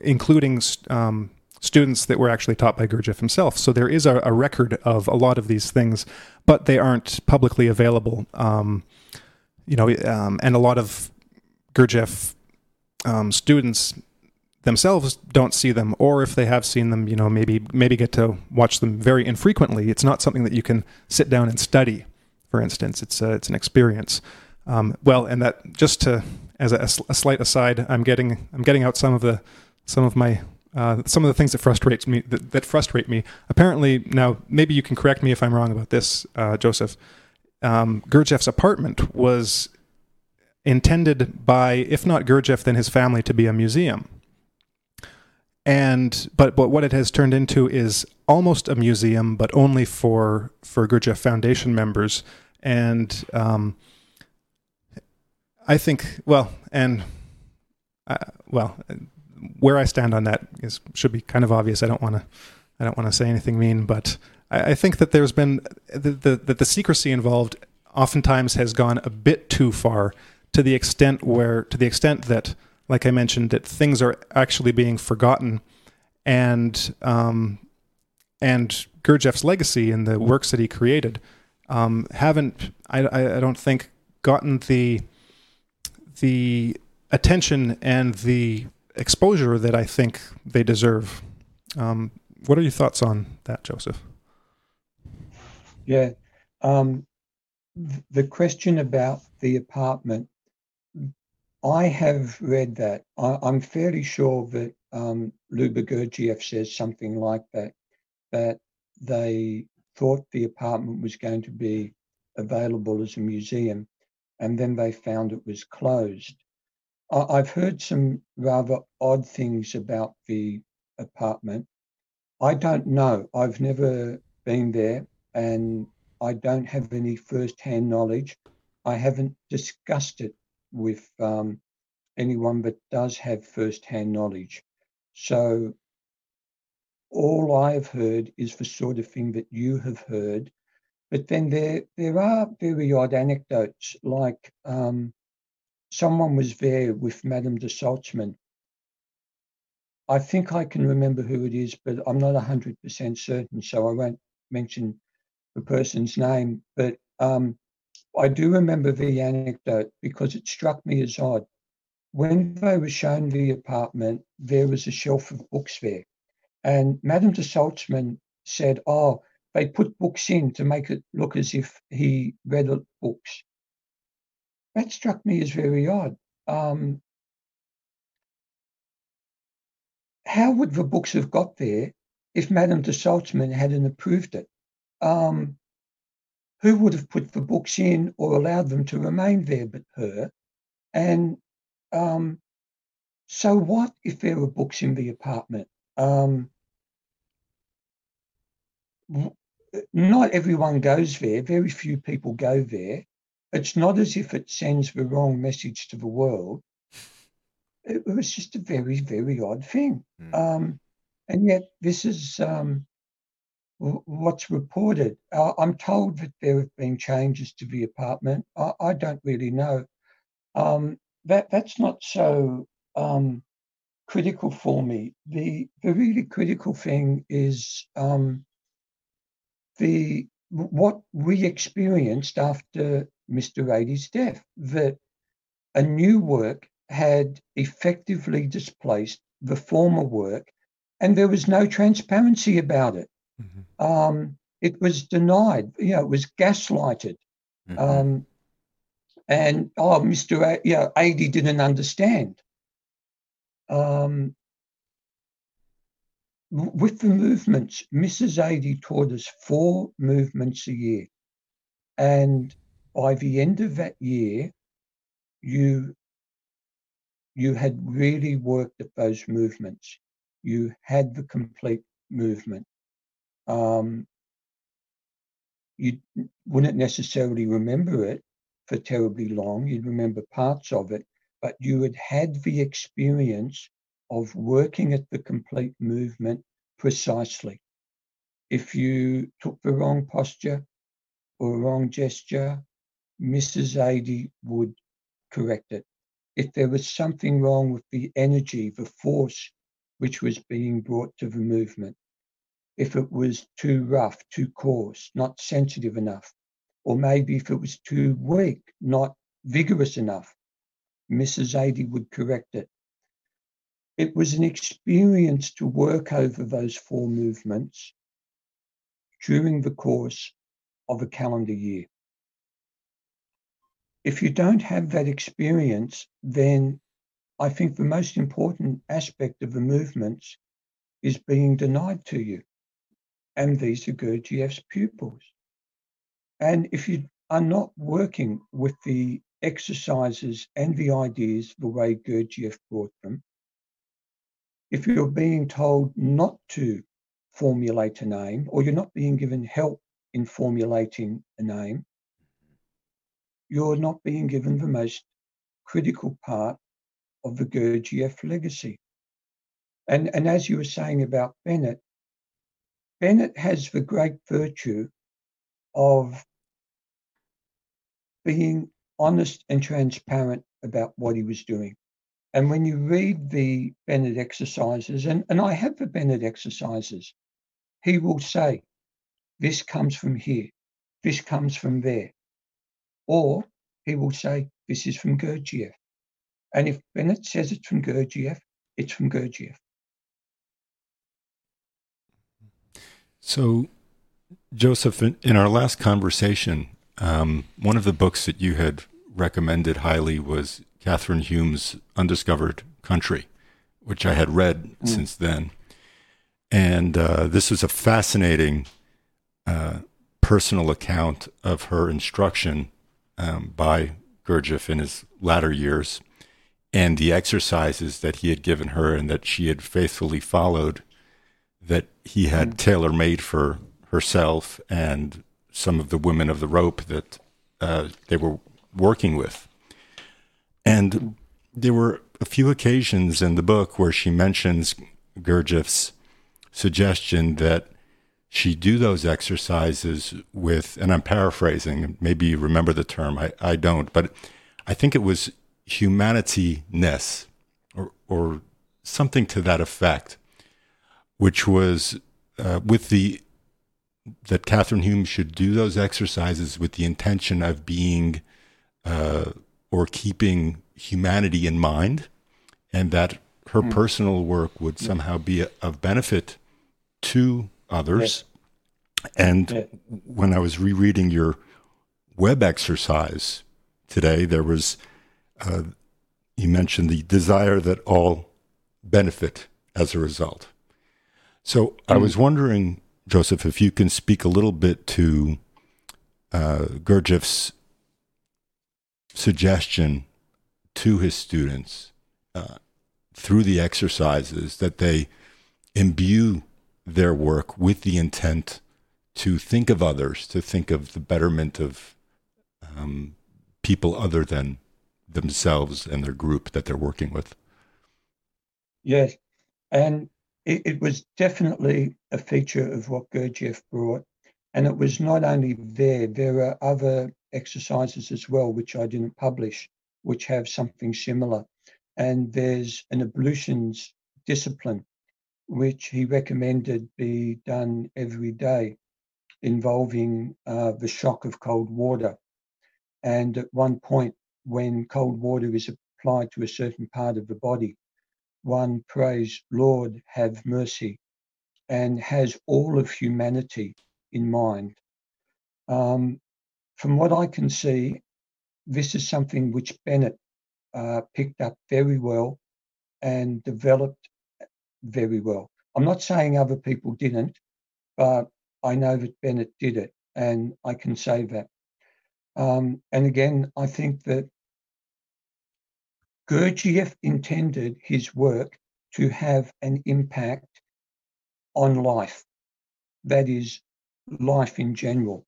including um, students that were actually taught by Gurdjieff himself. So there is a, a record of a lot of these things, but they aren't publicly available. Um, You know, um, and a lot of Gurdjieff um, students themselves don't see them, or if they have seen them, you know, maybe maybe get to watch them very infrequently. It's not something that you can sit down and study. For instance, it's a, it's an experience. Um, well, and that just to as a, a slight aside, I'm getting I'm getting out some of the some of my uh, some of the things that frustrates me that, that frustrate me. Apparently, now maybe you can correct me if I'm wrong about this, uh, Joseph. Um, Gurdjieff's apartment was intended by, if not Gurdjieff, then his family, to be a museum. And but but what it has turned into is almost a museum, but only for for Gurdjieff Foundation members. And um, I think well, and uh, well, where I stand on that is should be kind of obvious. I don't want to I don't want to say anything mean, but. I think that there's been the, the that the secrecy involved oftentimes has gone a bit too far, to the extent where to the extent that, like I mentioned, that things are actually being forgotten, and um, and Gurdjieff's legacy and the works that he created um, haven't I, I don't think gotten the the attention and the exposure that I think they deserve. Um, what are your thoughts on that, Joseph? Yeah, um, th- the question about the apartment, I have read that. I- I'm fairly sure that um, Luba Gurdjieff says something like that, that they thought the apartment was going to be available as a museum, and then they found it was closed. I- I've heard some rather odd things about the apartment. I don't know. I've never been there, and I don't have any first-hand knowledge. I haven't discussed it with um, anyone that does have first-hand knowledge. So all I've heard is the sort of thing that you have heard. But then there there are very odd anecdotes, like um, someone was there with Madame de Salzmann. I think I can remember who it is, but I'm not one hundred percent certain, so I won't mention the person's name, but um, I do remember the anecdote because it struck me as odd. When they were shown the apartment, there was a shelf of books there, and Madame de Salzmann said, oh, they put books in to make it look as if he read books. That struck me as very odd. Um, How would the books have got there if Madame de Salzmann hadn't approved it? Um, who would have put the books in or allowed them to remain there but her? And um, so what if there were books in the apartment? Um, not everyone goes there. Very few people go there. It's not as if it sends the wrong message to the world. It was just a very, very odd thing. Mm. Um, and yet this is um, w- what's reported. Uh, I'm told that there have been changes to the apartment. I, I don't really know. Um, that That's not so um, critical for me. The, the really critical thing is um, the what we experienced after Mister Adie's death, that a new work had effectively displaced the former work, and there was no transparency about it. Mm-hmm. Um, it was denied, you know, it was gaslighted. Mm-hmm. Um, and, oh, Mister A- you know, Adie didn't understand. Um, with the movements, Missus Adie taught us four movements a year. And by the end of that year, you You had really worked at those movements. You had the complete movement. Um, you wouldn't necessarily remember it for terribly long. You'd remember parts of it, but you had had the experience of working at the complete movement precisely. If you took the wrong posture or wrong gesture, Missus Adie would correct it. If there was something wrong with the energy, the force which was being brought to the movement, if it was too rough, too coarse, not sensitive enough, or maybe if it was too weak, not vigorous enough, Missus Adie would correct it. It was an experience to work over those four movements during the course of a calendar year. If you don't have that experience, then I think the most important aspect of the movements is being denied to you. And these are Gurdjieff's pupils. And if you are not working with the exercises and the ideas the way Gurdjieff brought them, if you're being told not to formulate a name, or you're not being given help in formulating a name, you're not being given the most critical part of the Gurdjieff legacy. And, and as you were saying about Bennett, Bennett has the great virtue of being honest and transparent about what he was doing. And when you read the Bennett exercises, and, and I have the Bennett exercises, he will say, this comes from here, this comes from there. Or he will say, this is from Gurdjieff. And if Bennett says it's from Gurdjieff, it's from Gurdjieff. So, Joseph, in, in our last conversation, um, one of the books that you had recommended highly was Kathryn Hulme's Undiscovered Country, which I had read mm. since then. And uh, this was a fascinating uh, personal account of her instruction um, by Gurdjieff in his latter years, and the exercises that he had given her and that she had faithfully followed, that he had mm. tailor-made for herself and some of the women of the rope that uh, they were working with. And there were a few occasions in the book where she mentions Gurdjieff's suggestion that she do those exercises with, and I'm paraphrasing, maybe you remember the term, I, I don't, but I think it was humanity-ness or, or something to that effect, which was uh, with the, that Kathryn Hulme should do those exercises with the intention of being uh, or keeping humanity in mind, and that her mm. personal work would somehow be a, of benefit to others. Yes. And yes. when I was rereading your web exercise today, there was, uh, you mentioned the desire that all benefit as a result. So I was wondering, Joseph, if you can speak a little bit to uh, Gurdjieff's suggestion to his students uh, through the exercises that they imbue their work with the intent to think of others, to think of the betterment of um, people other than themselves and their group that they're working with. Yes, and it was definitely a feature of what Gurdjieff brought. And it was not only there, there are other exercises as well, which I didn't publish, which have something similar. And there's an ablutions discipline, which he recommended be done every day, involving uh, the shock of cold water. And at one point, when cold water is applied to a certain part of the body, one prays, "Lord, have mercy," and has all of humanity in mind. Um, from what I can see, this is something which Bennett uh, picked up very well and developed very well. I'm not saying other people didn't, but I know that Bennett did it, and I can say that. Um, and again, I think that Gurdjieff intended his work to have an impact on life, that is, life in general,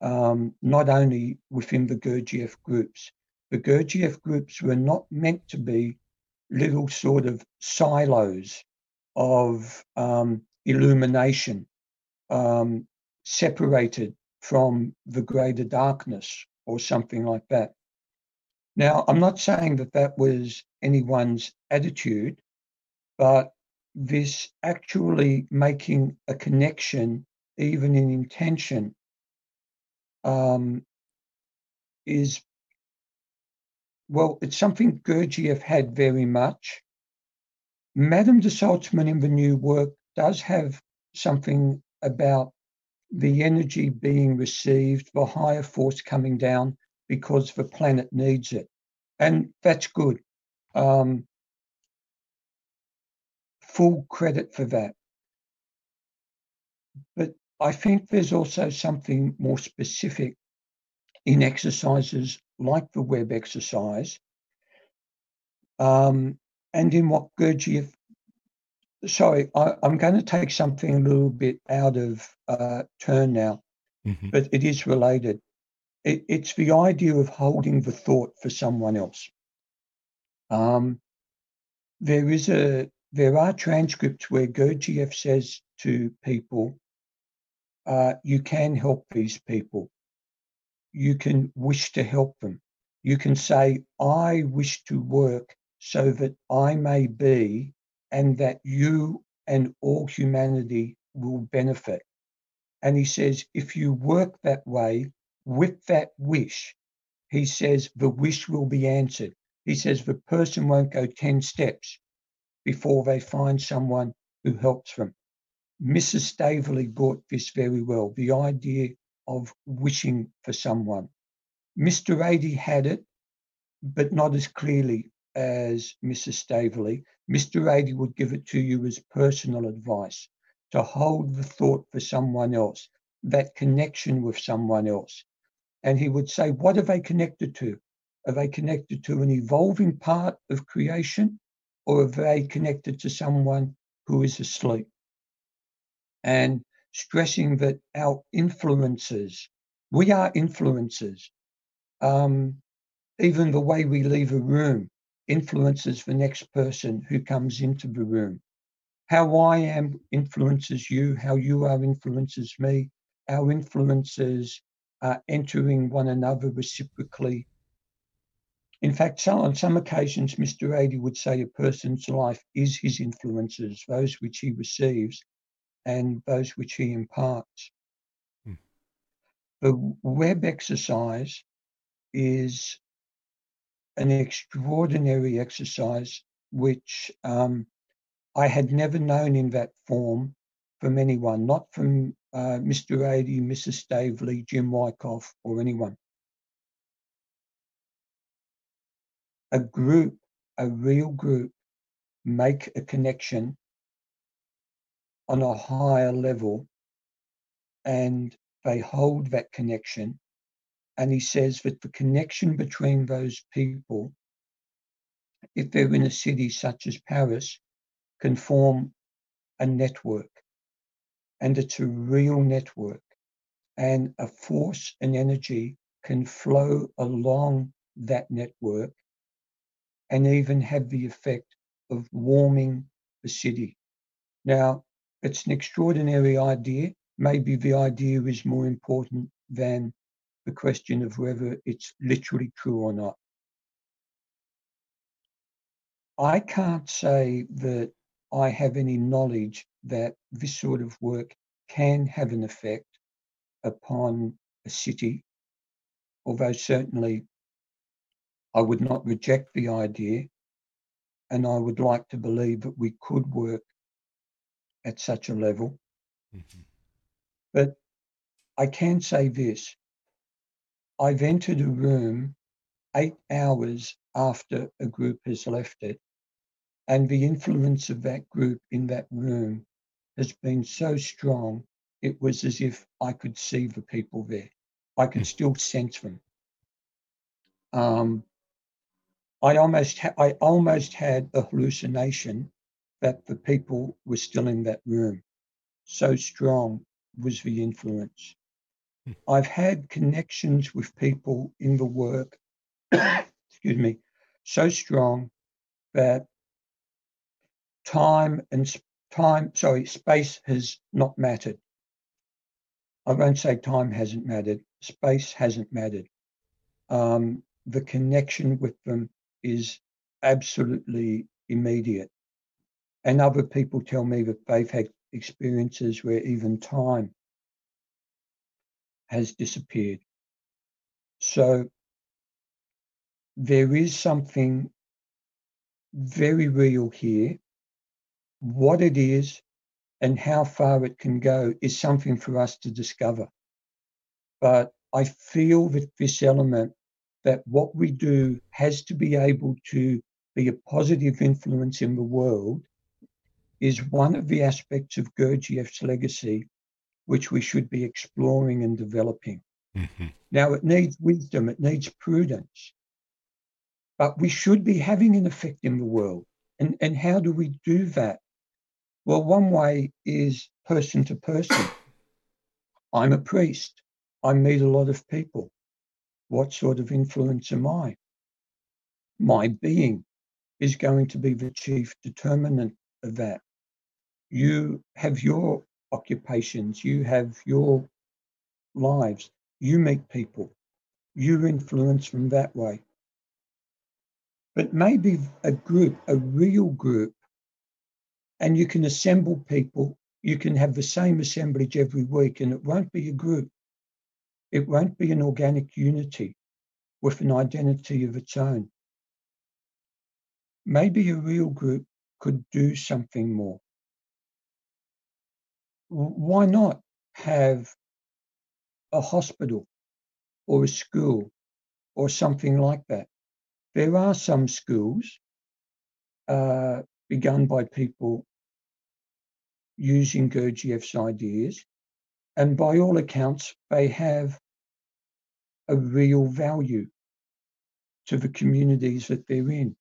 um, not only within the Gurdjieff groups. The Gurdjieff groups were not meant to be little sort of silos of um, illumination, um, separated from the greater darkness or something like that. Now, I'm not saying that that was anyone's attitude, but this actually making a connection, even in intention, um, is, well, it's something Gurdjieff had very much. Madame de Salzmann in the new work does have something about the energy being received, the higher force coming down, because the planet needs it. And that's good. Um, full credit for that. But I think there's also something more specific in exercises like the web exercise, um, and in what Gurdjieff, sorry, I, I'm going to take something a little bit out of uh, turn now, mm-hmm. but it is related. It's the idea of holding the thought for someone else. Um, there is a there are transcripts where Gurdjieff says to people, uh, "You can help these people. You can wish to help them. You can say, 'I wish to work so that I may be, and that you and all humanity will benefit.'" And he says, if you work that way, with that wish, he says, the wish will be answered. He says the person won't go ten steps before they find someone who helps them. Missus Staveley brought this very well, the idea of wishing for someone. Mister Rady had it, but not as clearly as Missus Staveley. Mister Rady would give it to you as personal advice, to hold the thought for someone else, that connection with someone else. And he would say, what are they connected to? Are they connected to an evolving part of creation, or are they connected to someone who is asleep? And stressing that our influences, we are influencers. Um, even the way we leave a room influences the next person who comes into the room. How I am influences you, how you are influences me. Our influences are entering one another reciprocally. In fact, so on some occasions, Mister Adie would say a person's life is his influences, those which he receives and those which he imparts. Hmm. The web exercise is an extraordinary exercise which um, I had never known in that form from anyone, not from uh, Mister Adie, Missus Staveley, Jim Wyckoff, or anyone. A group, a real group, make a connection on a higher level, and they hold that connection. And he says that the connection between those people, if they're in a city such as Paris, can form a network. And it's a real network. And a force and energy can flow along that network, and even have the effect of warming the city. Now, it's an extraordinary idea. Maybe the idea is more important than the question of whether it's literally true or not. I can't say that I have any knowledge that this sort of work can have an effect upon a city, although certainly I would not reject the idea, and I would like to believe that we could work at such a level. Mm-hmm. But I can say this. I've entered a room eight hours after a group has left it, and the influence of that group in that room has been so strong, it was as if I could see the people there. I could mm-hmm. still sense them. Um, I almost ha- I almost had a hallucination that the people were still in that room. So strong was the influence. Mm. I've had connections with people in the work, excuse me, so strong that time and sp- time, sorry, space has not mattered. I won't say time hasn't mattered. Space hasn't mattered. Um, the connection with them is absolutely immediate. And other people tell me that they've had experiences where even time has disappeared. So there is something very real here. What it is and how far it can go is something for us to discover. But I feel that this element, that what we do has to be able to be a positive influence in the world, is one of the aspects of Gurdjieff's legacy which we should be exploring and developing. Mm-hmm. Now, it needs wisdom, it needs prudence, but we should be having an effect in the world. And, and how do we do that? Well, one way is person to person. I'm a priest. I meet a lot of people. What sort of influence am I? My being is going to be the chief determinant of that. You have your occupations, you have your lives, you meet people, you influence them that way. But maybe a group, a real group, and you can assemble people, you can have the same assemblage every week, and it won't be a group. It won't be an organic unity with an identity of its own. Maybe a real group could do something more. why not have a hospital or a school or something like that? There are some schools uh, begun by people using Gurdjieff's ideas, and by all accounts, they have a real value to the communities that they're in.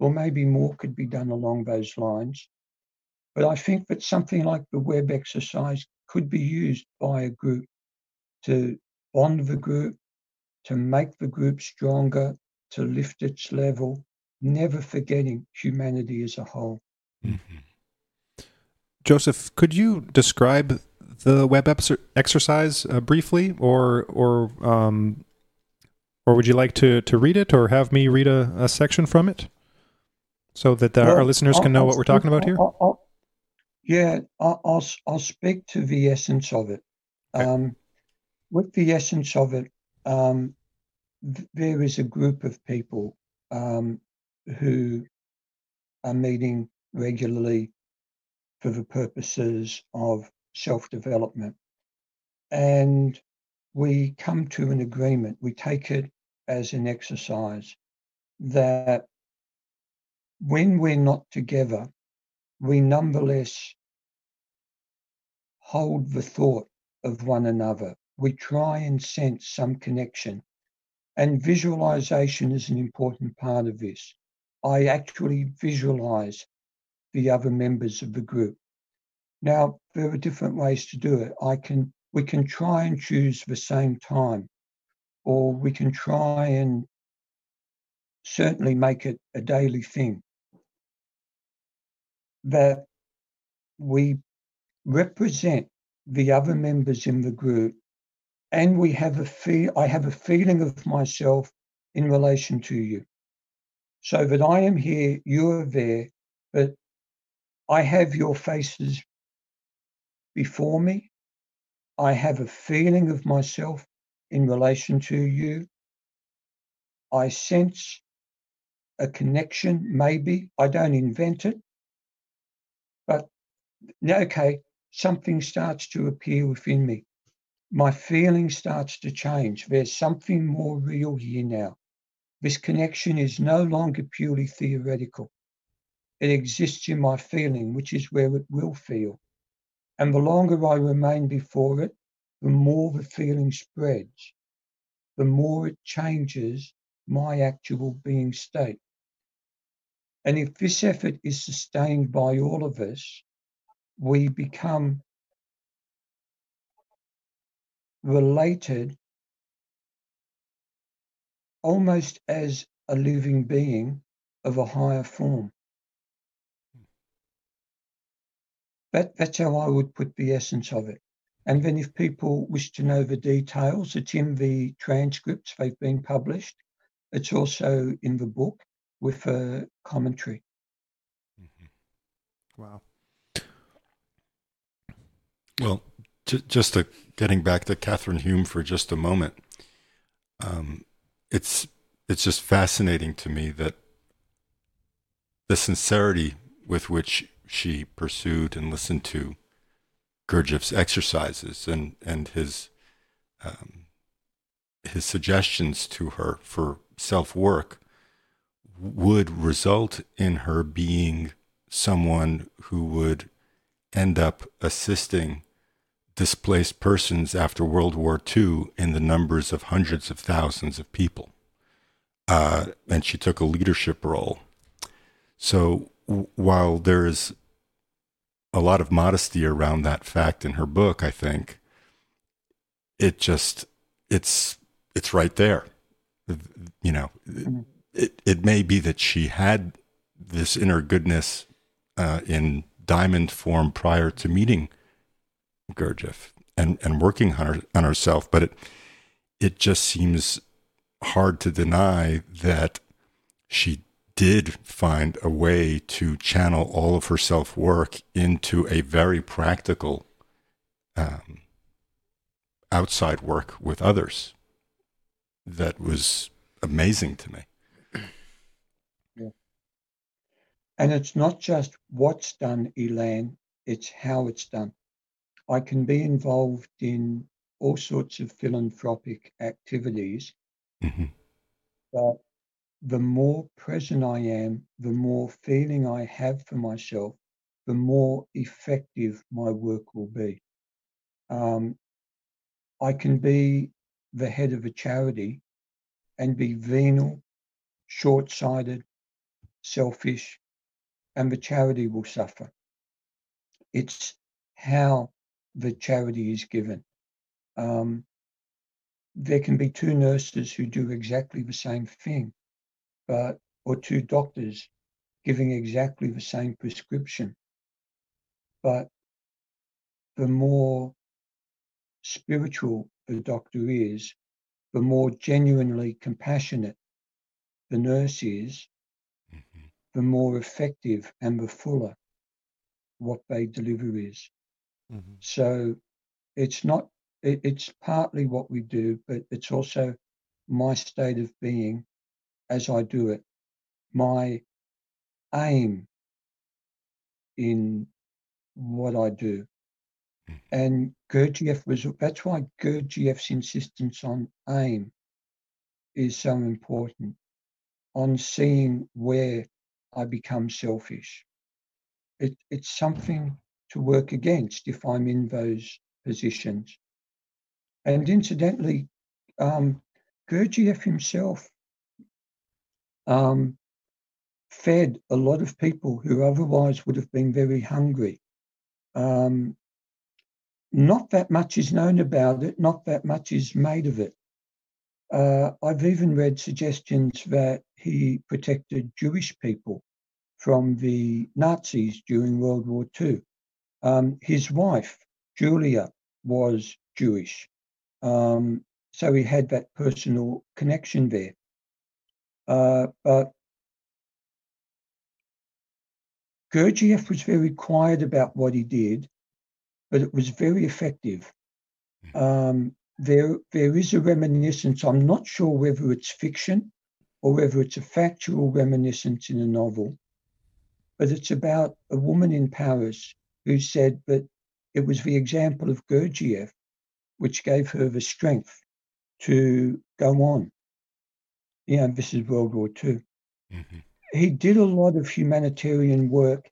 Well, maybe more could be done along those lines. But I think that something like the web exercise could be used by a group to bond the group, to make the group stronger, to lift its level, never forgetting humanity as a whole. Mm-hmm. Joseph, could you describe the web exercise uh, briefly, or or um, or would you like to, to read it, or have me read a, a section from it, so that the, well, our listeners I'll, can know I'll what speak, we're talking about here? I'll, I'll, yeah, I'll, I'll I'll speak to the essence of it. Okay. Um, with the essence of it, um, th- there is a group of people um, who are meeting regularly for the purposes of self-development. And we come to an agreement. We take it as an exercise that when we're not together, we nonetheless hold the thought of one another. We try and sense some connection. And visualization is an important part of this. I actually visualize the other members of the group. Now, there are different ways to do it. I can, we can try and choose the same time, or we can try and certainly make it a daily thing that we represent the other members in the group, and we have a feel, I have a feeling of myself in relation to you. So that I am here, you are there, but I have your faces before me. I have a feeling of myself in relation to you. I sense a connection, maybe. I don't invent it. But, okay, something starts to appear within me. My feeling starts to change. There's something more real here now. This connection is no longer purely theoretical. It exists in my feeling, which is where it will feel. And the longer I remain before it, the more the feeling spreads, the more it changes my actual being state. And if this effort is sustained by all of us, we become related almost as a living being of a higher form. That, that's how I would put the essence of it. And then if people wish to know the details, it's in the transcripts. They've been published. It's also in the book with a commentary. Mm-hmm. Wow. Well, j- just to, getting back to Kathryn Hulme for just a moment, um, it's it's just fascinating to me that the sincerity with which she pursued and listened to Gurdjieff's exercises and and his um, his suggestions to her for self-work would result in her being someone who would end up assisting displaced persons after World War Two in the numbers of hundreds of thousands of people. Uh, and she took a leadership role. So while there is a lot of modesty around that fact in her book, I think it just, it's, it's right there. You know, it, it may be that she had this inner goodness uh, in diamond form prior to meeting Gurdjieff and, and working on, her, on herself, but it, it just seems hard to deny that she did find a way to channel all of her self-work into a very practical um, outside work with others. That was amazing to me. Yeah. And it's not just what's done, Elaine, it's how it's done. I can be involved in all sorts of philanthropic activities, mm-hmm. but the more present I am, the more feeling I have for myself, the more effective my work will be. Um, I can be the head of a charity and be venal, short-sighted, selfish, and the charity will suffer. It's how the charity is given. Um, there can be two nurses who do exactly the same thing, but or two doctors giving exactly the same prescription. But the more spiritual the doctor is, the more genuinely compassionate the nurse is, mm-hmm. the more effective and the fuller what they deliver is. Mm-hmm. So it's not, it, it's partly what we do, but it's also my state of being as I do it, my aim in what I do. And Gurdjieff was, that's why Gurdjieff's insistence on aim is so important, on seeing where I become selfish. It, it's something to work against if I'm in those positions. And incidentally, um, Gurdjieff himself um, fed a lot of people who otherwise would have been very hungry. Um, Not that much is known about it, not that much is made of it. Uh, I've even read suggestions that he protected Jewish people from the Nazis during World War Two. Um, his wife, Julia, was Jewish. Um, so he had that personal connection there. Uh, but Gurdjieff was very quiet about what he did, but it was very effective. Um, there, there is a reminiscence. I'm not sure whether it's fiction or whether it's a factual reminiscence in a novel, but it's about a woman in Paris who said that it was the example of Gurdjieff which gave her the strength to go on. You know, this is World War Two. Mm-hmm. He did a lot of humanitarian work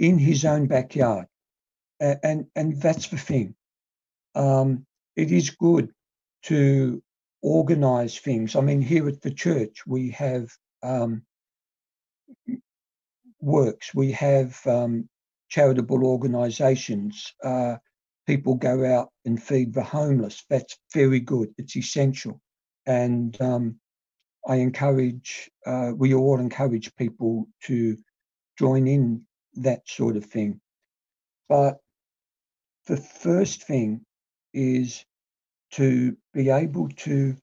in his own backyard. And and that's the thing. Um, it is good to organise things. I mean, here at the church, we have um, works, we have um, charitable organisations. Uh, people go out and feed the homeless. That's very good. It's essential. And um, I encourage, uh, we all encourage people to join in that sort of thing. But the first thing is to be able to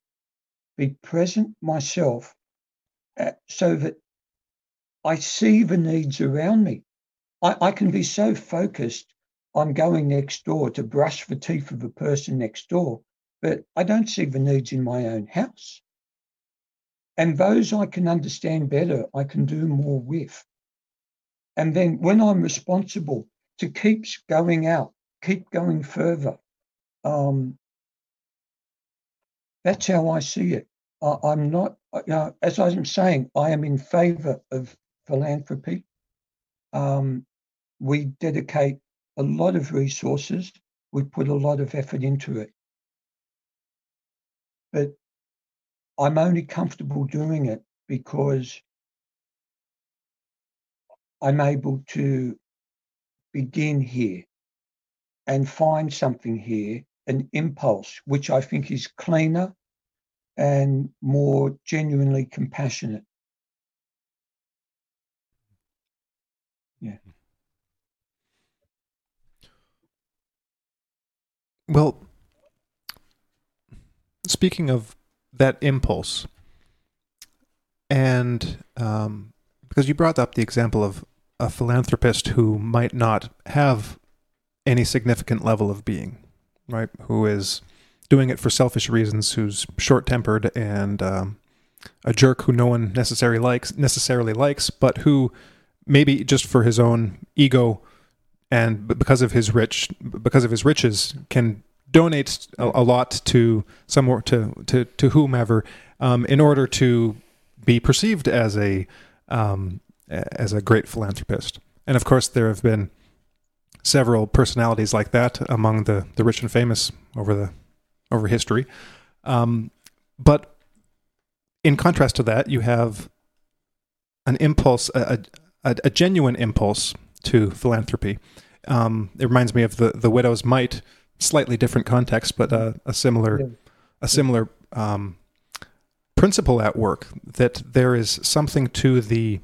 be present myself at, so that I see the needs around me. I, I can be so focused on going next door to brush the teeth of the person next door, but I don't see the needs in my own house. And those I can understand better, I can do more with. And then when I'm responsible to keep going out, keep going further. Um, that's how I see it. I, I'm not, you know, as I'm saying, I am in favour of philanthropy. Um, we dedicate a lot of resources. We put a lot of effort into it. But I'm only comfortable doing it because I'm able to begin here and find something here, an impulse, which I think is cleaner and more genuinely compassionate. Yeah. Well, speaking of that impulse, and um, because you brought up the example of a philanthropist who might not have any significant level of being, right? Who is doing it for selfish reasons, who's short-tempered and um, a jerk who no one necessarily likes, necessarily likes, but who maybe just for his own ego and because of his rich, because of his riches, can donate a, a lot to some to to to whomever um, in order to be perceived as a um, as a great philanthropist. And of course, there have been several personalities like that among the the rich and famous over the over history. Um, but in contrast to that, you have an impulse, a, a, a genuine impulse to philanthropy. Um, it reminds me of the, the widow's mite, slightly different context, but uh, a similar, yeah. a similar um, principle at work, that there is something to the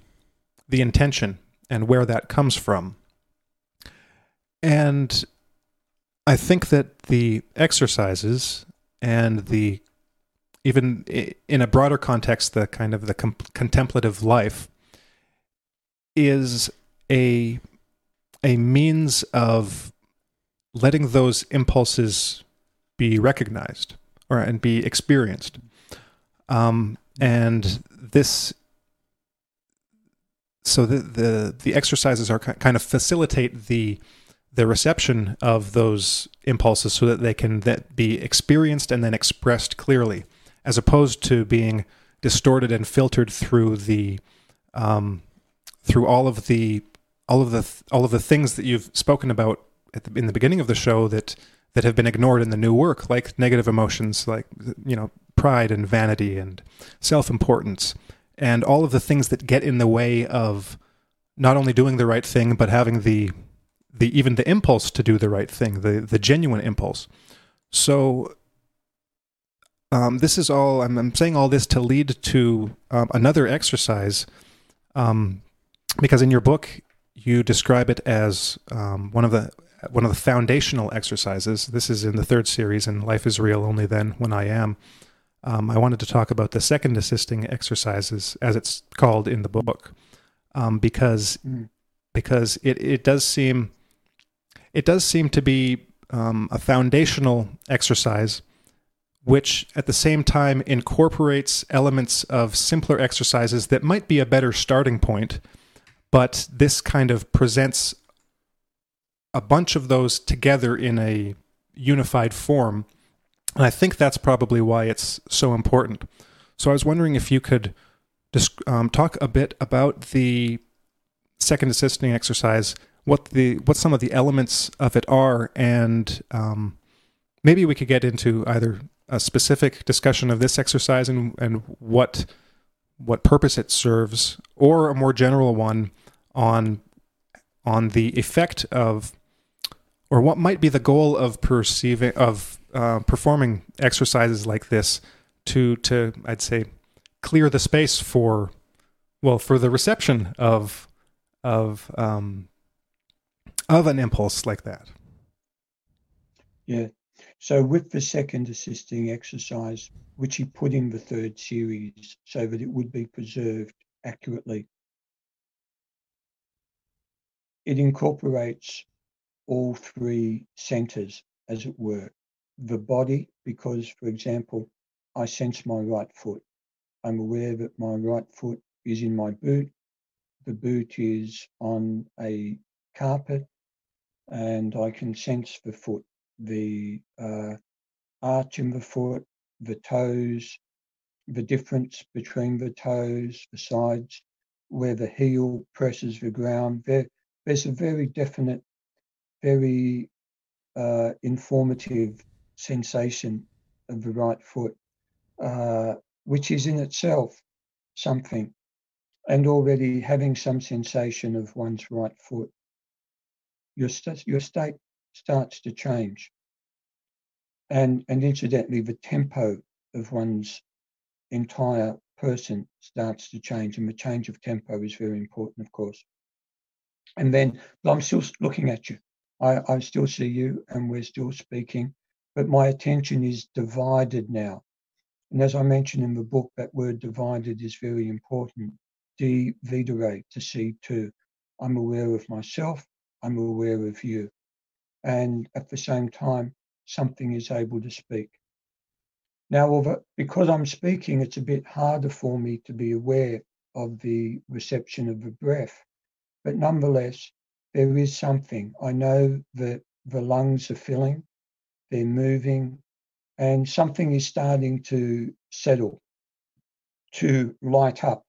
the intention and where that comes from. And I think that the exercises and the, even in a broader context, the kind of the com- contemplative life is a a means of letting those impulses be recognized or and be experienced. Um, and this, so the the, the exercises are kind of facilitate the. the reception of those impulses so that they can that be experienced and then expressed clearly, as opposed to being distorted and filtered through the, um, through all of the, all of the, all of the things that you've spoken about at the, in the beginning of the show that, that have been ignored in the new work, like negative emotions, like, you know, pride and vanity and self-importance and all of the things that get in the way of not only doing the right thing, but having the, The even the impulse to do the right thing, the, the genuine impulse. So um, this is all, I'm, I'm saying all this to lead to um, another exercise, um, because in your book, you describe it as um, one of the one of the foundational exercises. This is in the third series, in Life is Real Only Then When I Am. Um, I wanted to talk about the second assisting exercises, as it's called in the book, um, because because it, it does seem... It does seem to be um, a foundational exercise, which at the same time incorporates elements of simpler exercises that might be a better starting point, but this kind of presents a bunch of those together in a unified form. And I think that's probably why it's so important. So I was wondering if you could disc- um, talk a bit about the second assisting exercise, what the what some of the elements of it are, and um, maybe we could get into either a specific discussion of this exercise and, and what what purpose it serves, or a more general one on on the effect of, or what might be the goal of perceiving of uh, performing exercises like this to to I'd say clear the space for well for the reception of of um, of an impulse like that. Yeah. So with the second assisting exercise, which he put in the third series so that it would be preserved accurately, it incorporates all three centers, as it were. The body, because, for example, I sense my right foot. I'm aware that my right foot is in my boot. The boot is on a carpet, and I can sense the foot, the uh, arch in the foot, the toes, the difference between the toes, the sides, where the heel presses the ground. There, there's a very definite, very uh, informative sensation of the right foot, uh, which is in itself something, and already having some sensation of one's right foot. Your, st- your state starts to change. And, and incidentally, the tempo of one's entire person starts to change. And the change of tempo is very important, of course. And then I'm still looking at you. I, I still see you and we're still speaking. But my attention is divided now. And as I mentioned in the book, that word divided is very important. Dividere, to see two. I'm aware of myself. I'm aware of you. And at the same time, something is able to speak. Now, although, because I'm speaking, it's a bit harder for me to be aware of the reception of the breath. But nonetheless, there is something. I know that the lungs are filling, they're moving, and something is starting to settle, to light up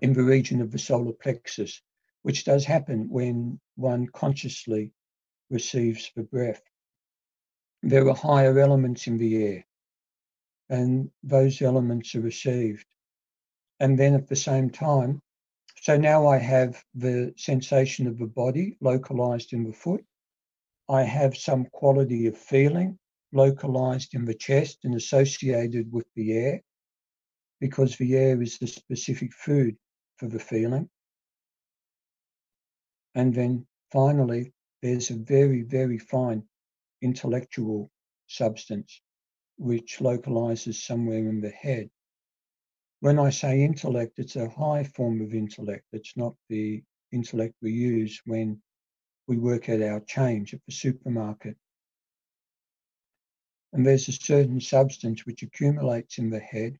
in the region of the solar plexus, which does happen when one consciously receives the breath. There are higher elements in the air, and those elements are received. And then at the same time, so now I have the sensation of the body localized in the foot. I have some quality of feeling localized in the chest and associated with the air, because the air is the specific food for the feeling. And then finally, there's a very, very fine intellectual substance which localizes somewhere in the head. When I say intellect, it's a high form of intellect. It's not the intellect we use when we work at our change at the supermarket. And there's a certain substance which accumulates in the head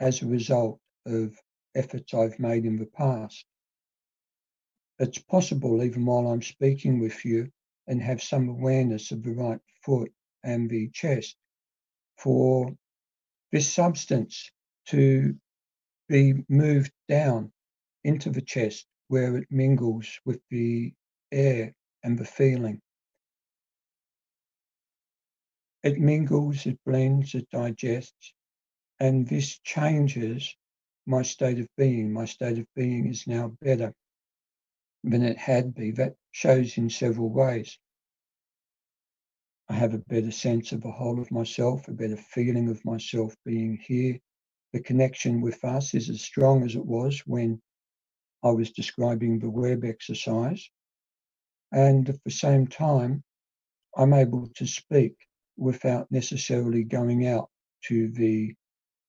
as a result of efforts I've made in the past. It's possible, even while I'm speaking with you, and have some awareness of the right foot and the chest, for this substance to be moved down into the chest where it mingles with the air and the feeling. It mingles, it blends, it digests, and this changes my state of being. My state of being is now better than it had been. That shows in several ways. I have a better sense of the whole of myself, a better feeling of myself being here. The connection with us is as strong as it was when I was describing the web exercise. And at the same time, I'm able to speak without necessarily going out to the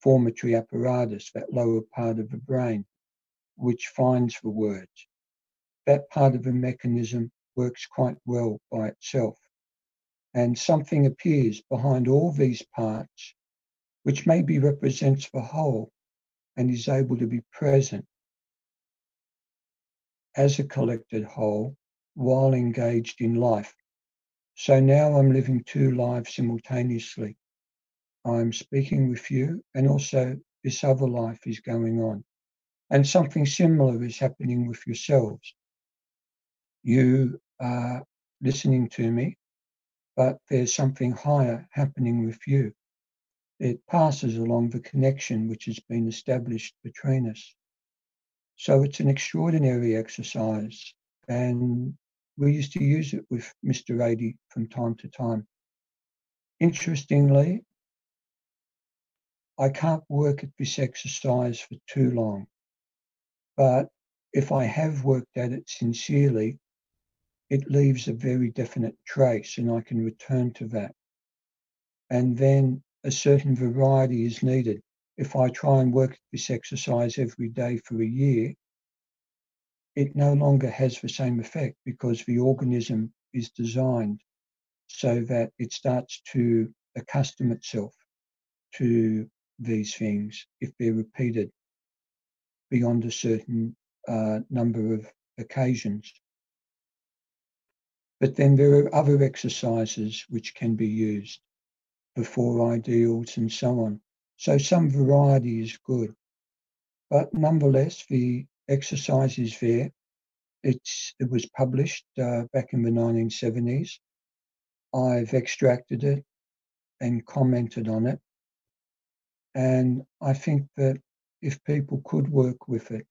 formatory apparatus, that lower part of the brain, which finds the words. That part of the mechanism works quite well by itself. And something appears behind all these parts, which maybe represents the whole and is able to be present as a collected whole while engaged in life. So now I'm living two lives simultaneously. I'm speaking with you, and also this other life is going on. And something similar is happening with yourselves. You are listening to me, but there's something higher happening with you. It passes along the connection which has been established between us. So it's an extraordinary exercise, and we used to use it with Mister Rady from time to time. Interestingly, I can't work at this exercise for too long, but if I have worked at it sincerely, it leaves a very definite trace, and I can return to that. And then a certain variety is needed. If I try and work this exercise every day for a year, it no longer has the same effect, because the organism is designed so that it starts to accustom itself to these things if they're repeated beyond a certain uh, number of occasions. But then there are other exercises which can be used, the four ideals and so on. So some variety is good. But nonetheless, the exercise is there. It's, it was published uh, back in the nineteen seventies. I've extracted it and commented on it. And I think that if people could work with it,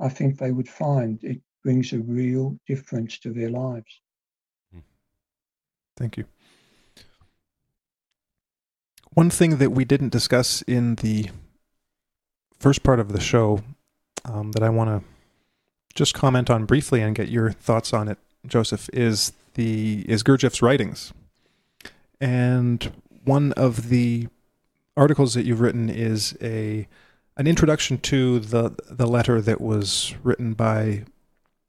I think they would find it brings a real difference to their lives. Thank you. One thing that we didn't discuss in the first part of the show um, that I want to just comment on briefly and get your thoughts on it, Joseph, is the is Gurdjieff's writings. And one of the articles that you've written is a an introduction to the the letter that was written by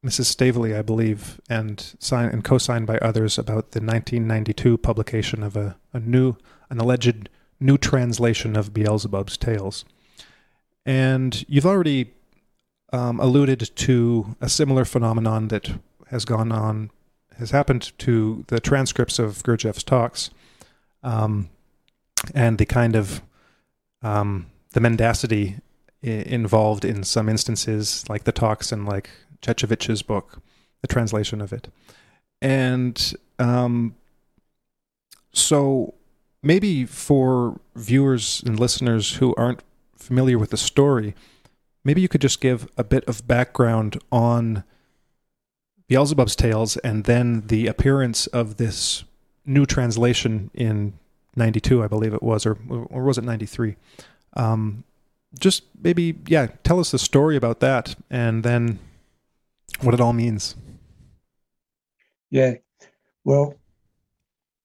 Missus Staveley, I believe, and signed and co-signed by others about the nineteen ninety-two publication of a, a new, an alleged new translation of Beelzebub's Tales. And you've already um, alluded to a similar phenomenon that has gone on, has happened to the transcripts of Gurdjieff's talks, um, and the kind of um, the mendacity I- involved in some instances, like the talks and like Chechevich's book, the translation of it. And um, so maybe for viewers and listeners who aren't familiar with the story, maybe you could just give a bit of background on Beelzebub's Tales and then the appearance of this new translation in ninety-two, I believe it was, or or was it ninety-three? Um, just maybe, yeah, tell us the story about that and then what it all means. Yeah, well,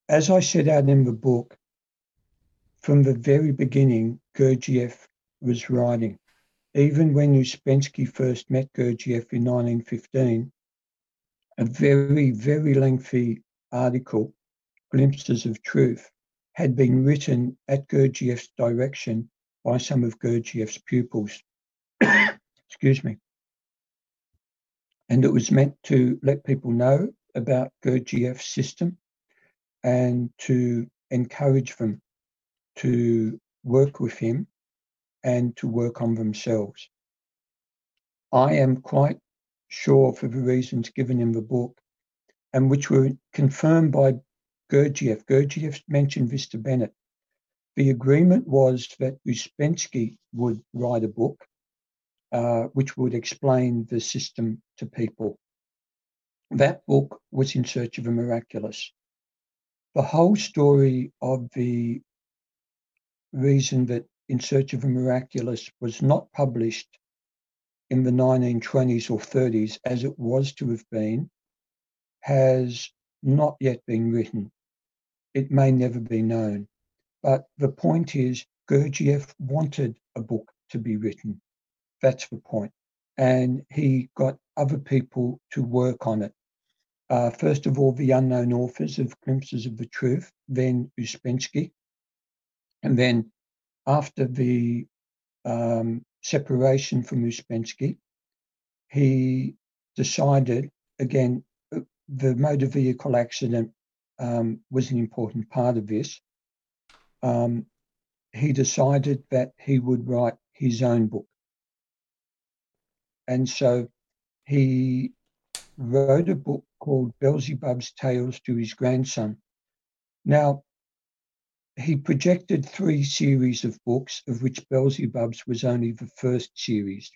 as I set out in the book, from the very beginning, Gurdjieff was writing. Even when Uspensky first met Gurdjieff in nineteen fifteen, a very, very lengthy article, Glimpses of Truth, had been written at Gurdjieff's direction by some of Gurdjieff's pupils. Excuse me. And it was meant to let people know about Gurdjieff's system and to encourage them to work with him and to work on themselves. I am quite sure, for the reasons given in the book, and which were confirmed by Gurdjieff. Gurdjieff mentioned this to Bennett. The agreement was that Uspensky would write a book uh, which would explain the system to people. That book was In Search of the Miraculous. The whole story of the reason that In Search of the Miraculous was not published in the nineteen twenties or thirties, as it was to have been, has not yet been written. It may never be known. But the point is, Gurdjieff wanted a book to be written. That's the point. And he got other people to work on it. Uh, first of all, the unknown authors of Glimpses of the Truth, then Uspensky. And then after the um, separation from Uspensky, he decided, again, the motor vehicle accident um, was an important part of this. Um, he decided that he would write his own book. And so he wrote a book called Beelzebub's Tales to His Grandson. Now, he projected three series of books, of which Beelzebub's was only the first series.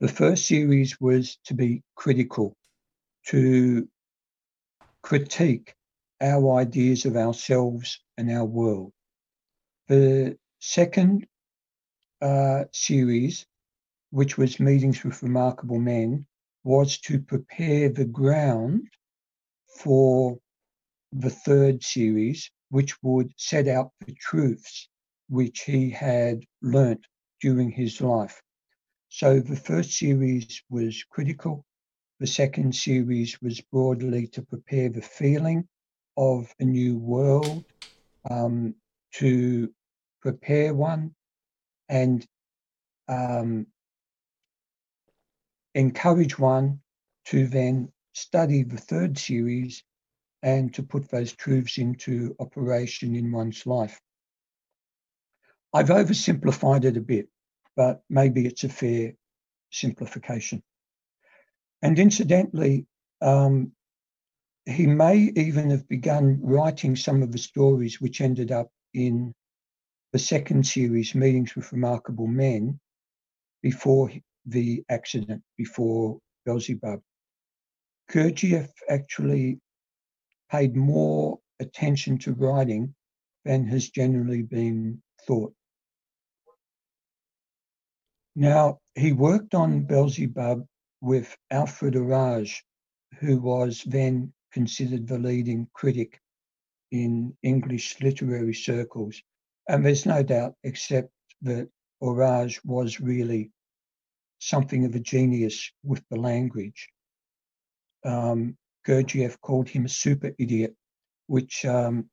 The first series was to be critical, to critique our ideas of ourselves and our world. The second uh, series, which was Meetings with Remarkable Men, was to prepare the ground for the third series, which would set out the truths which he had learnt during his life. So the first series was critical. The second series was broadly to prepare the feeling of a new world, um, to prepare one and um, encourage one to then study the third series and to put those truths into operation in one's life. I've oversimplified it a bit, but maybe it's a fair simplification. And incidentally, um, he may even have begun writing some of the stories which ended up in the second series, Meetings with Remarkable Men, before the accident, before Beelzebub. Gurdjieff actually paid more attention to writing than has generally been thought. Now, he worked on Beelzebub with Alfred Orage, who was then considered the leading critic in English literary circles. And there's no doubt, except that Orage was really something of a genius with the language. Um, Gurdjieff called him a super idiot, which um,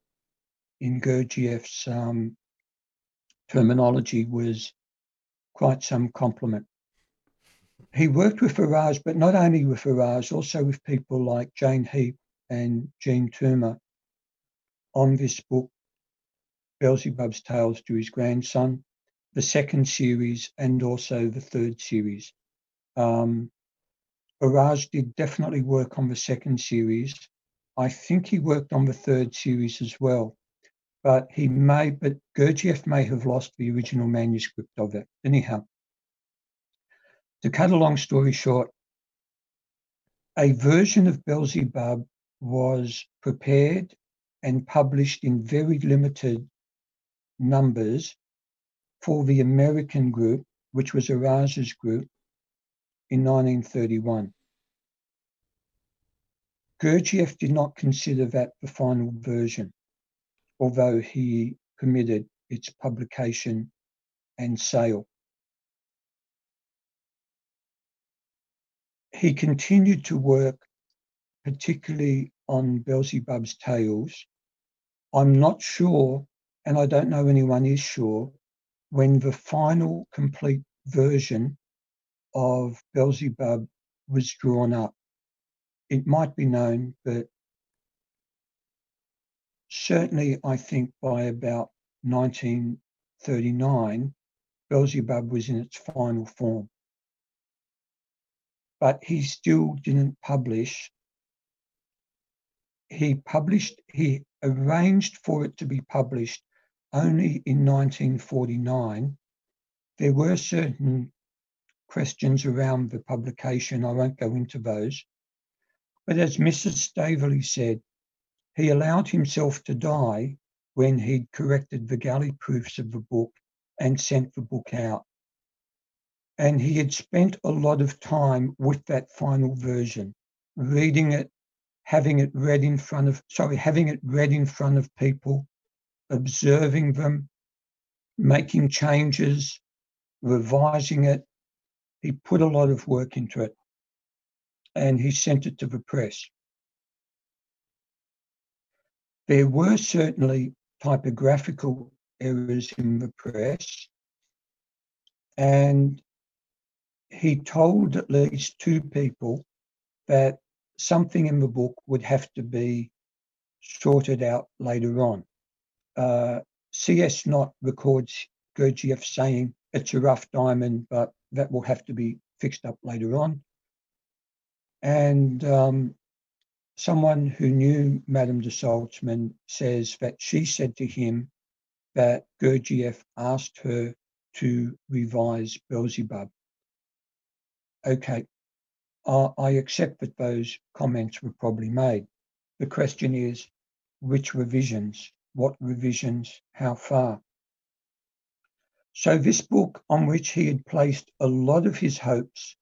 in Gurdjieff's um, terminology was quite some compliment. He worked with Orage, but not only with Orage, also with people like Jane Heap and Jean Toomer on this book, Beelzebub's Tales to His Grandson, the second series and also the third series. Um, Orage did definitely work on the second series. I think he worked on the third series as well, but he may, but Gurdjieff may have lost the original manuscript of it. Anyhow, to cut a long story short, a version of Beelzebub was prepared and published in very limited numbers for the American group, which was Orage's group, in nineteen thirty-one. Gurdjieff did not consider that the final version, although he permitted its publication and sale. He continued to work particularly on Beelzebub's Tales. I'm not sure, and I don't know anyone is sure, when the final complete version of Beelzebub was drawn up. It might be known, but certainly I think by about nineteen thirty-nine, Beelzebub was in its final form. But he still didn't publish. He published, he arranged for it to be published only in nineteen forty-nine. There were certain questions around the publication. I won't go into those. But as Missus Staveley said, he allowed himself to die when he'd corrected the galley proofs of the book and sent the book out. And he had spent a lot of time with that final version, reading it, having it read in front of, sorry, having it read in front of people, observing them, making changes, revising it. He put a lot of work into it, and he sent it to the press. There were certainly typographical errors in the press, and he told at least two people that something in the book would have to be sorted out later on. Uh, C S Knott records Gurdjieff saying, "It's a rough diamond, but that will have to be fixed up later on." And um, someone who knew Madame de Salzmann says that she said to him that Gurdjieff asked her to revise Beelzebub. Okay, uh, I accept that those comments were probably made. The question is, which revisions, what revisions, how far? So this book, on which he had placed a lot of his hopes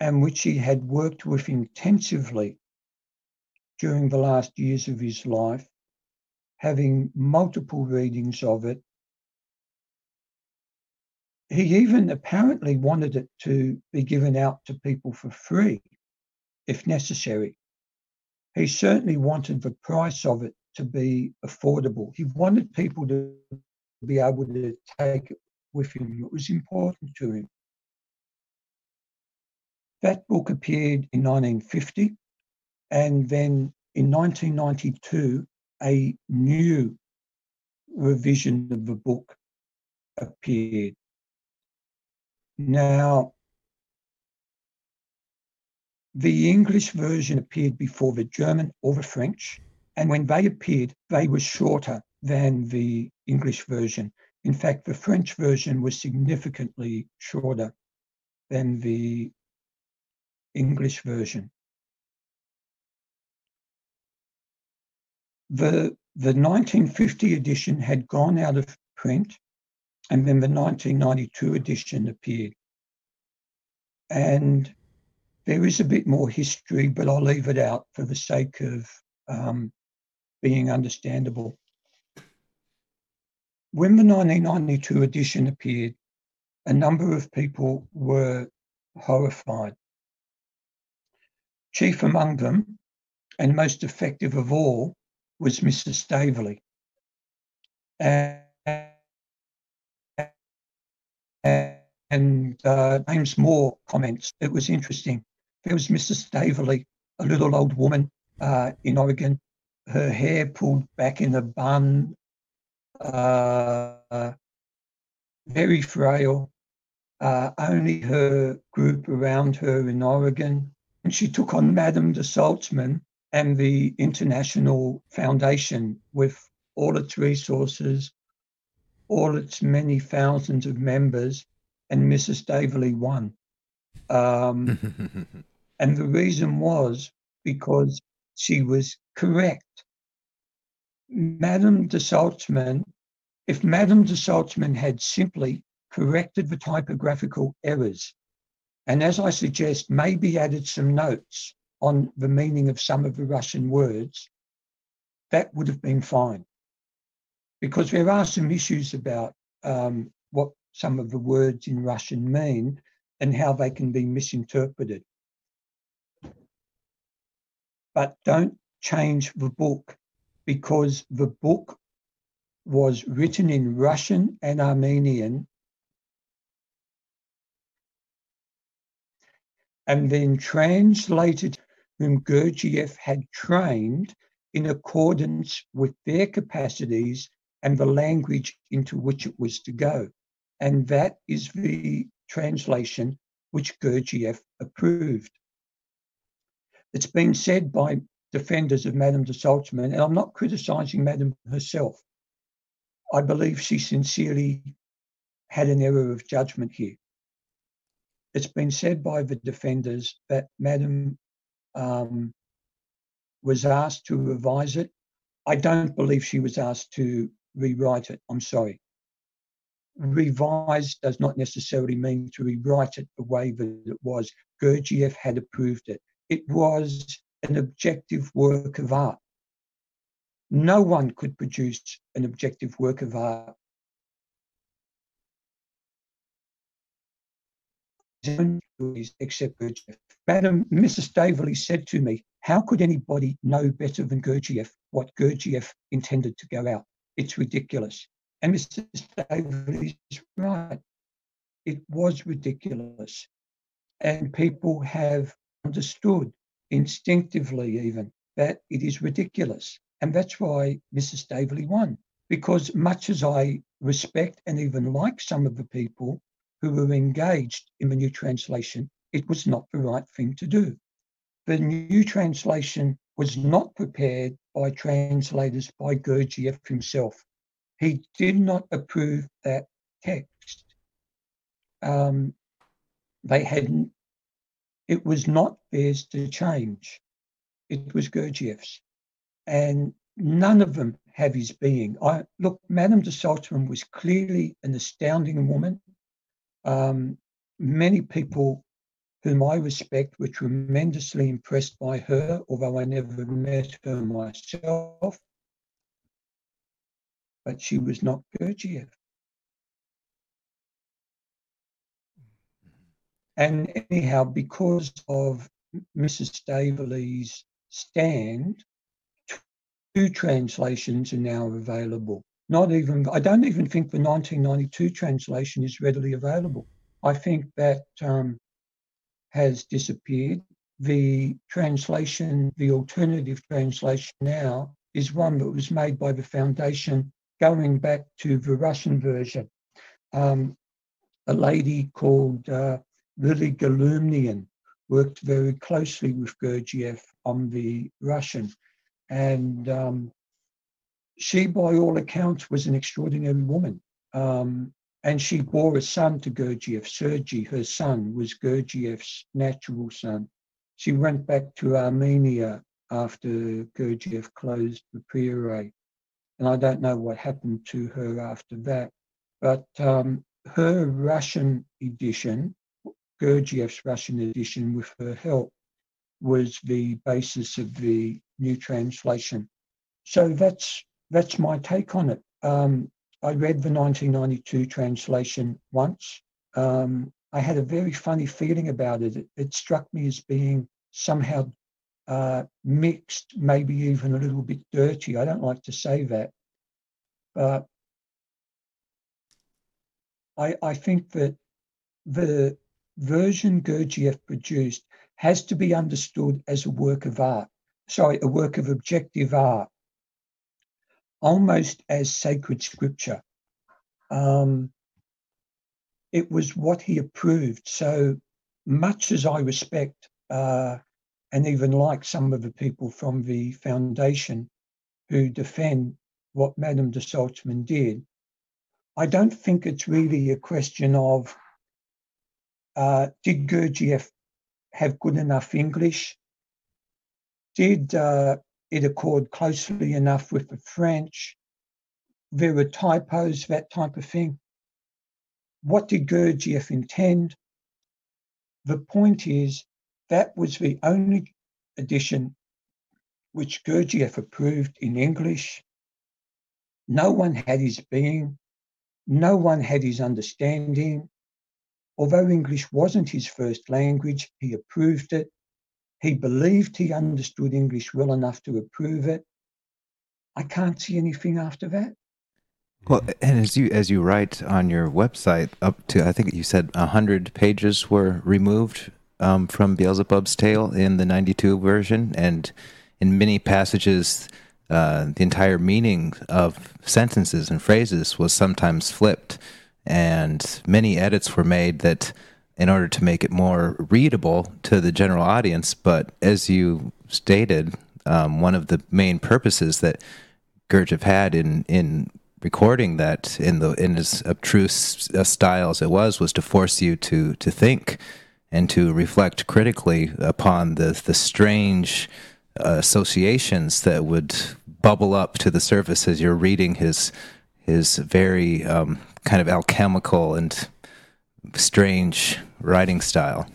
and which he had worked with intensively during the last years of his life, having multiple readings of it. He even apparently wanted it to be given out to people for free, if necessary. He certainly wanted the price of it to be affordable. He wanted people to be able to take it with him. It was important to him. That book appeared in nineteen fifty, and then in nineteen ninety-two, a new revision of the book appeared. Now, the English version appeared before the German or the French, and when they appeared, they were shorter than the English version. In fact, the French version was significantly shorter than the English version. The, the nineteen fifty edition had gone out of print, and then the nineteen ninety-two edition appeared. And there is a bit more history, but I'll leave it out for the sake of um, being understandable. When the nineteen ninety-two edition appeared, a number of people were horrified. Chief among them, and most effective of all, was Missus Staveley. And, and, and uh, James Moore comments. It was interesting. There was Missus Staveley, a little old woman uh, in Oregon, her hair pulled back in a bun, uh, very frail, uh, only her group around her in Oregon. And she took on Madame de Salzmann and the International Foundation with all its resources, all its many thousands of members, and Missus Staveley won. Um, and the reason was because she was correct. Madame de Salzmann, if Madame de Salzmann had simply corrected the typographical errors, and as I suggest, maybe added some notes on the meaning of some of the Russian words, that would have been fine. Because there are some issues about um, what some of the words in Russian mean and how they can be misinterpreted. But don't change the book, because the book was written in Russian and Armenian and then translated, whom Gurdjieff had trained in accordance with their capacities and the language into which it was to go. And that is the translation which Gurdjieff approved. It's been said by defenders of Madame de Salzmann, and I'm not criticising Madame herself. I believe she sincerely had an error of judgment here. It's been said by the defenders that Madame um, was asked to revise it. I don't believe she was asked to rewrite it. I'm sorry. Revise does not necessarily mean to rewrite it the way that it was. Gurdjieff had approved it. It was an objective work of art. No one could produce an objective work of art. Except Gurdjieff. Madam, Missus Staveley said to me, how could anybody know better than Gurdjieff what Gurdjieff intended to go out? It's ridiculous. And Missus Staveley is right. It was ridiculous. And people have understood instinctively even that it is ridiculous. And that's why Missus Staveley won. Because much as I respect and even like some of the people who were engaged in the new translation, it was not the right thing to do. The new translation was not prepared by translators by Gurdjieff himself. He did not approve that text. Um, they hadn't, it was not theirs to change. It was Gurdjieff's. And none of them have his being. I, look, Madame de Salzmann was clearly an astounding woman. Um, many people whom I respect were tremendously impressed by her, although I never met her myself. But she was not Gurdjieff. And anyhow, because of Missus Staveley's stand, two translations are now available. Not even, I don't even think the nineteen ninety-two translation is readily available. I think that um, has disappeared. The translation, the alternative translation now is one that was made by the foundation going back to the Russian version. Um, a lady called uh, Lily Golumnian worked very closely with Gurdjieff on the Russian. And um, she, by all accounts, was an extraordinary woman. Um, and she bore a son to Gurdjieff. Sergei, her son, was Gurdjieff's natural son. She went back to Armenia after Gurdjieff closed the priory. And I don't know what happened to her after that. But um, her Russian edition, Gurdjieff's Russian edition with her help, was the basis of the new translation. So that's That's my take on it. Um, I read the nineteen ninety-two translation once. Um, I had a very funny feeling about it. It, it struck me as being somehow uh, mixed, maybe even a little bit dirty. I don't like to say that. But I, I think that the version Gurdjieff produced has to be understood as a work of art, sorry, a work of objective art, almost as sacred scripture. Um, it was what he approved. So much as I respect uh, and even like some of the people from the foundation who defend what Madame de Salzmann did, I don't think it's really a question of uh, did Gurdjieff have good enough English? Did uh, it accord closely enough with the French? There were typos, that type of thing. What did Gurdjieff intend? The point is, that was the only edition which Gurdjieff approved in English. No one had his being. No one had his understanding. Although English wasn't his first language, he approved it. He believed he understood English well enough to approve it. I can't see anything after that. Well, and as you as you write on your website, up to, I think you said one hundred pages were removed um, from Beelzebub's Tale in the ninety-two version, and in many passages, uh, the entire meaning of sentences and phrases was sometimes flipped, and many edits were made that in order to make it more readable to the general audience. But as you stated, um, one of the main purposes that Gurdjieff had in in recording that in the in as obtruse a style as it was was to force you to to think and to reflect critically upon the the strange uh, associations that would bubble up to the surface as you're reading his his very um, kind of alchemical and strange writing style.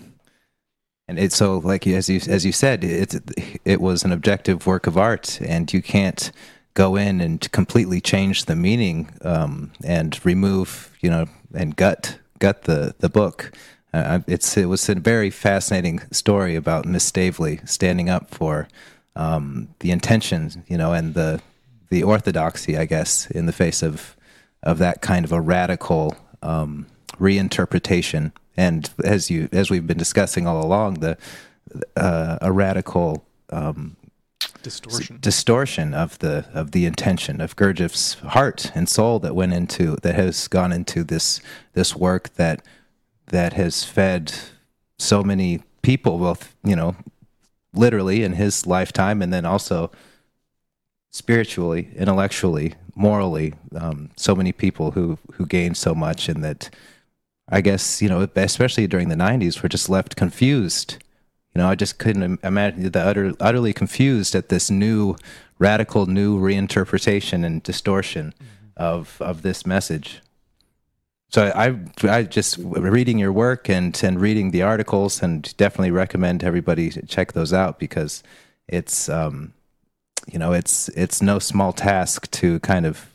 And it's so, like as you as you said, it it was an objective work of art, and you can't go in and completely change the meaning um, and remove, you know, and gut gut the the book. Uh, it's it was a very fascinating story about Miss Staveley standing up for um, the intention, you know, and the the orthodoxy, I guess, in the face of of that kind of a radical um, reinterpretation. And as you as we've been discussing all along, the uh, a radical. Um, Distortion. Distortion of the of the intention of Gurdjieff's heart and soul that went into that has gone into this this work that that has fed so many people, both, you know, literally in his lifetime and then also spiritually, intellectually, morally, um, so many people who who gained so much, and that I guess, you know, especially during the nineties, were just left confused. You know, I just couldn't imagine the utter, utterly confused at this new, radical, new reinterpretation and distortion mm-hmm. of of this message. So I, I just reading your work and, and reading the articles, and definitely recommend everybody to check those out, because it's, um, you know, it's it's no small task to kind of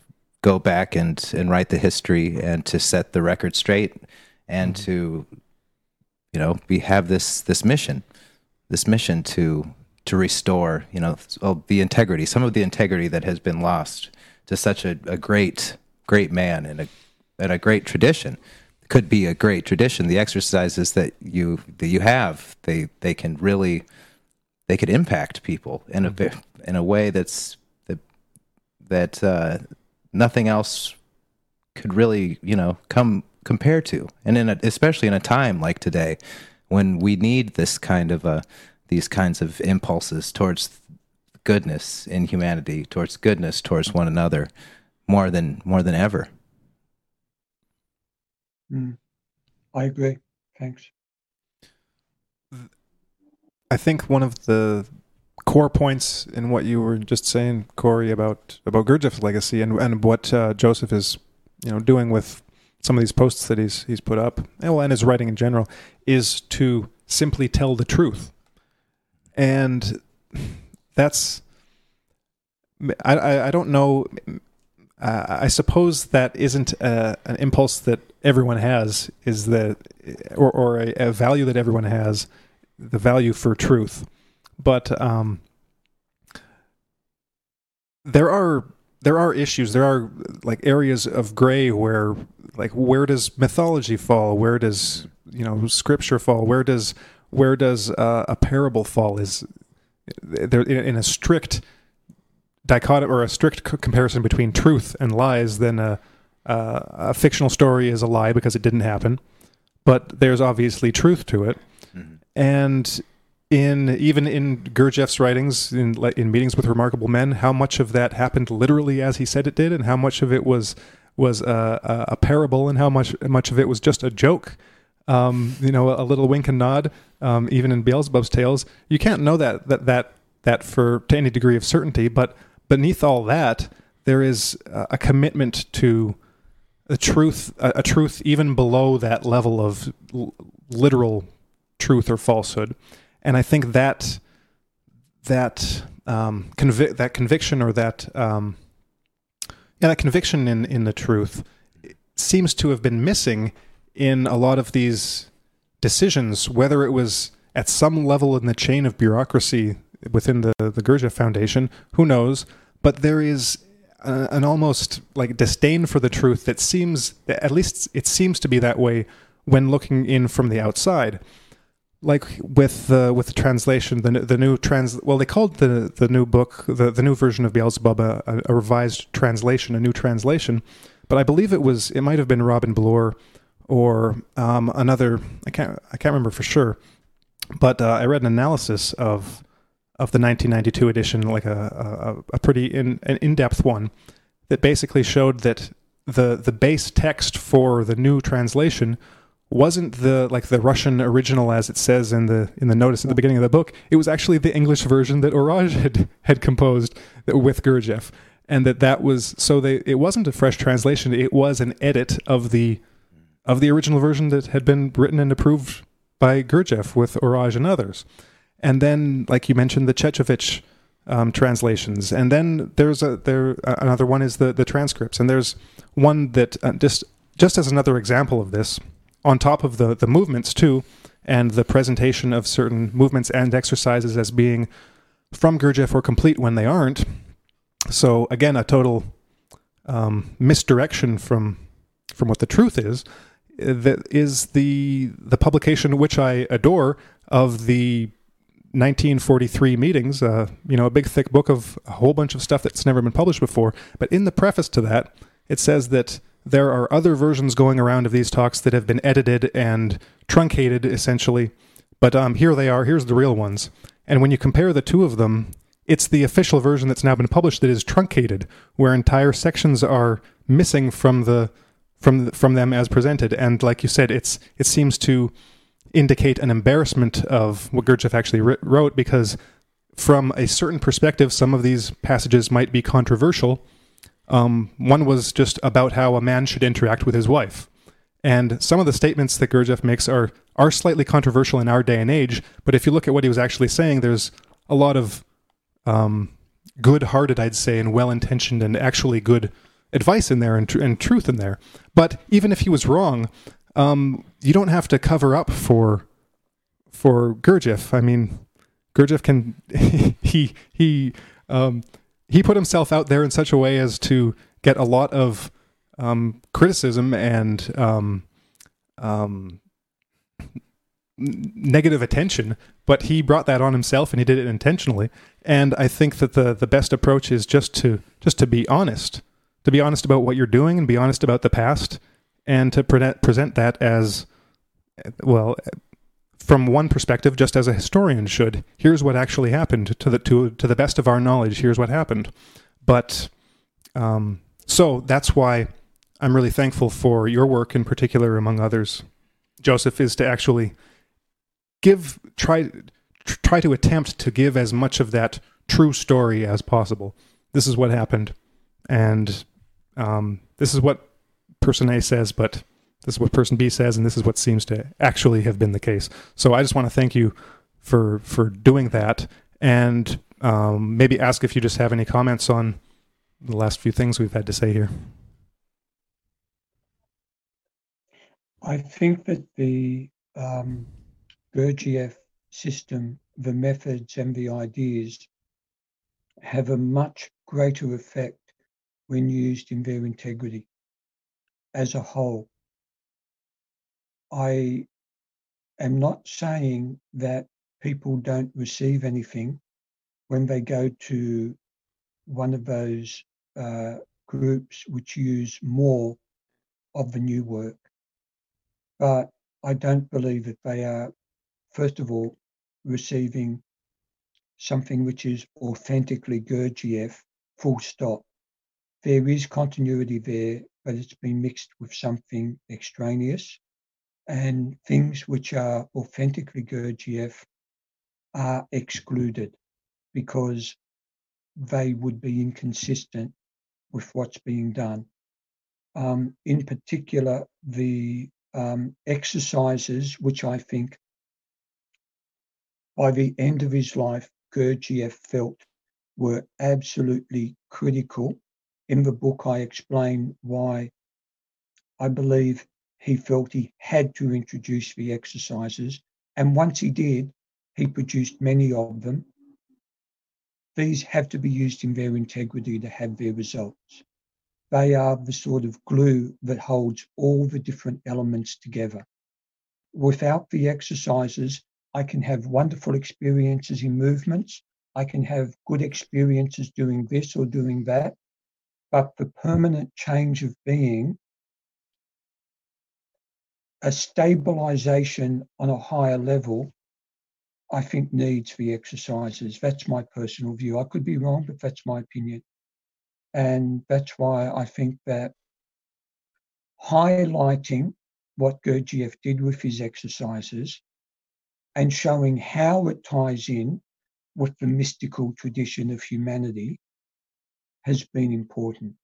go back and, and write the history and to set the record straight and mm-hmm. to, you know, we have this this mission. This mission to to restore, you know, the integrity, some of the integrity that has been lost to such a, a great, great man and a and a great tradition. It could be a great tradition. The exercises that you that you have, they they can really they could impact people in a in a way that's that that uh, nothing else could really, you know, come compare to, and in a, especially in a time like today, when we need this kind of a, these kinds of impulses towards goodness in humanity, towards goodness towards one another, more than more than ever. Mm, I agree. Thanks. I think one of the core points in what you were just saying, Corey, about about Gurdjieff's legacy and and what uh, Joseph is, you know, doing with some of these posts that he's he's put up, and, well, and his writing in general, is to simply tell the truth. And that's, I, I, I don't know, uh, I suppose that isn't a, an impulse that everyone has, is that, or, or a, a value that everyone has, the value for truth. But um, there are, there are issues, there are like areas of gray where, like, where does mythology fall? Where does you know, scripture fall? Where does where does uh, a parable fall? Is there in a strict dichotomy or a strict co- comparison between truth and lies? Then a, a, a fictional story is a lie because it didn't happen, but there's obviously truth to it, mm-hmm. and in even in Gurdjieff's writings, in in Meetings with Remarkable Men, how much of that happened literally as he said it did, and how much of it was was a, a, a parable, and how much much of it was just a joke, um, you know, a, a little wink and nod. Um, even in Beelzebub's Tales, you can't know that that that that for to any degree of certainty. But beneath all that, there is a commitment to a truth, a, a truth even below that level of l- literal truth or falsehood. And I think that that um, convi- that conviction or that um, yeah, that conviction in, in the truth seems to have been missing in a lot of these decisions, whether it was at some level in the chain of bureaucracy within the, the Gurdjieff Foundation, who knows, but there is a, an almost like disdain for the truth that seems, at least it seems to be that way when looking in from the outside. Like with the with the translation, the the new trans well, they called the the new book the, the new version of Beelzebub a, a revised translation, a new translation, but I believe it was it might have been Robin Bloor or um, another I can't I can't remember for sure, but uh, I read an analysis of of the nineteen ninety-two edition, like a a, a pretty in an in depth one that basically showed that the the base text for the new translation wasn't the like the Russian original as it says in the in the notice at the beginning of the book. It was actually the English version that Orage had, had composed with Gurdjieff, and that that was so they it wasn't a fresh translation. It was an edit of the of the original version that had been written and approved by Gurdjieff with Orage and others. And then, like you mentioned, the Chechevich um, translations, and then there's a there uh, another one is the the transcripts, and there's one that uh, just just as another example of this. On top of the, the movements, too, and the presentation of certain movements and exercises as being from Gurdjieff or complete when they aren't. So, again, a total um, misdirection from from what the truth is, that is the, the publication, which I adore, of the nineteen forty-three meetings, uh, you know, a big, thick book of a whole bunch of stuff that's never been published before. But in the preface to that, it says that there are other versions going around of these talks that have been edited and truncated, essentially. But um, here they are. Here's the real ones. And when you compare the two of them, it's the official version that's now been published that is truncated, where entire sections are missing from the from the, from them as presented. And like you said, it's it seems to indicate an embarrassment of what Gurdjieff actually wrote, because from a certain perspective, some of these passages might be controversial. Um, one was just about how a man should interact with his wife. And some of the statements that Gurdjieff makes are, are slightly controversial in our day and age, but if you look at what he was actually saying, there's a lot of um, good-hearted, I'd say, and well-intentioned and actually good advice in there and, tr- and truth in there. But even if he was wrong, um, you don't have to cover up for for Gurdjieff. I mean, Gurdjieff can... he... he um, He put himself out there in such a way as to get a lot of um, criticism and um, um, negative attention, but he brought that on himself, and he did it intentionally. And I think that the, the best approach is just to just to be honest, to be honest about what you're doing, and be honest about the past, and to pre- present that as well. From one perspective, just as a historian should, here's what actually happened to the to to the best of our knowledge. Here's what happened, but um, so that's why I'm really thankful for your work in particular, among others, Joseph, is to actually give try try to attempt to give as much of that true story as possible. This is what happened, and um, this is what person A says, but. This is what person B says, and this is what seems to actually have been the case. So I just want to thank you for for doing that, and um, maybe ask if you just have any comments on the last few things we've had to say here. I think that the um, Gurdjieff system, the methods and the ideas have a much greater effect when used in their integrity as a whole. I am not saying that people don't receive anything when they go to one of those uh, groups which use more of the new work. But I don't believe that they are, first of all, receiving something which is authentically Gurdjieff, full stop. There is continuity there, but it's been mixed with something extraneous. And things which are authentically Gurdjieff are excluded because they would be inconsistent with what's being done. Um, in particular, the um, exercises, which I think by the end of his life, Gurdjieff felt were absolutely critical. In the book, I explain why I believe he felt he had to introduce the exercises. And once he did, he produced many of them. These have to be used in their integrity to have their results. They are the sort of glue that holds all the different elements together. Without the exercises, I can have wonderful experiences in movements. I can have good experiences doing this or doing that. But the permanent change of being, a stabilization on a higher level, I think needs the exercises. That's my personal view. I could be wrong, but that's my opinion. And that's why I think that highlighting what Gurdjieff did with his exercises and showing how it ties in with the mystical tradition of humanity has been important.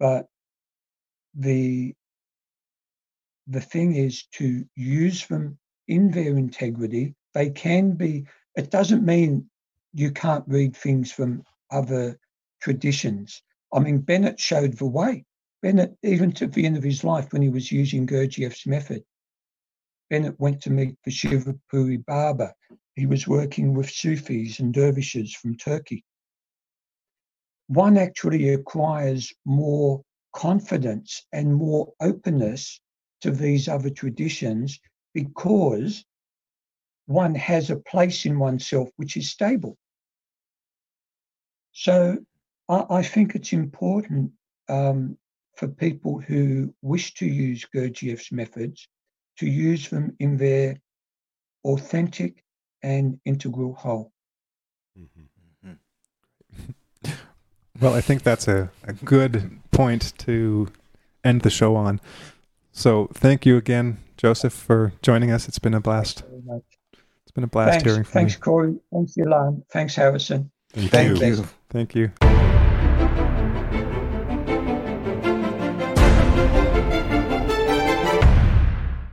But the The thing is to use them in their integrity. They can be, it doesn't mean you can't read things from other traditions. I mean, Bennett showed the way. Bennett, even to the end of his life when he was using Gurdjieff's method, Bennett went to meet the Shivapuri Baba. He was working with Sufis and dervishes from Turkey. One actually acquires more confidence and more openness of these other traditions because one has a place in oneself which is stable. So I, I think it's important um, for people who wish to use Gurdjieff's methods to use them in their authentic and integral whole. Mm-hmm. Mm-hmm. Well, I think that's a, a good point to end the show on. So thank you again, Joseph, for joining us. It's been a blast. It's bbeen a blast thanks, hearing from thanks, you. Thanks, Corey. Thanks, Elon. Thanks, Harrison. Thank, thank you. you. Thank you.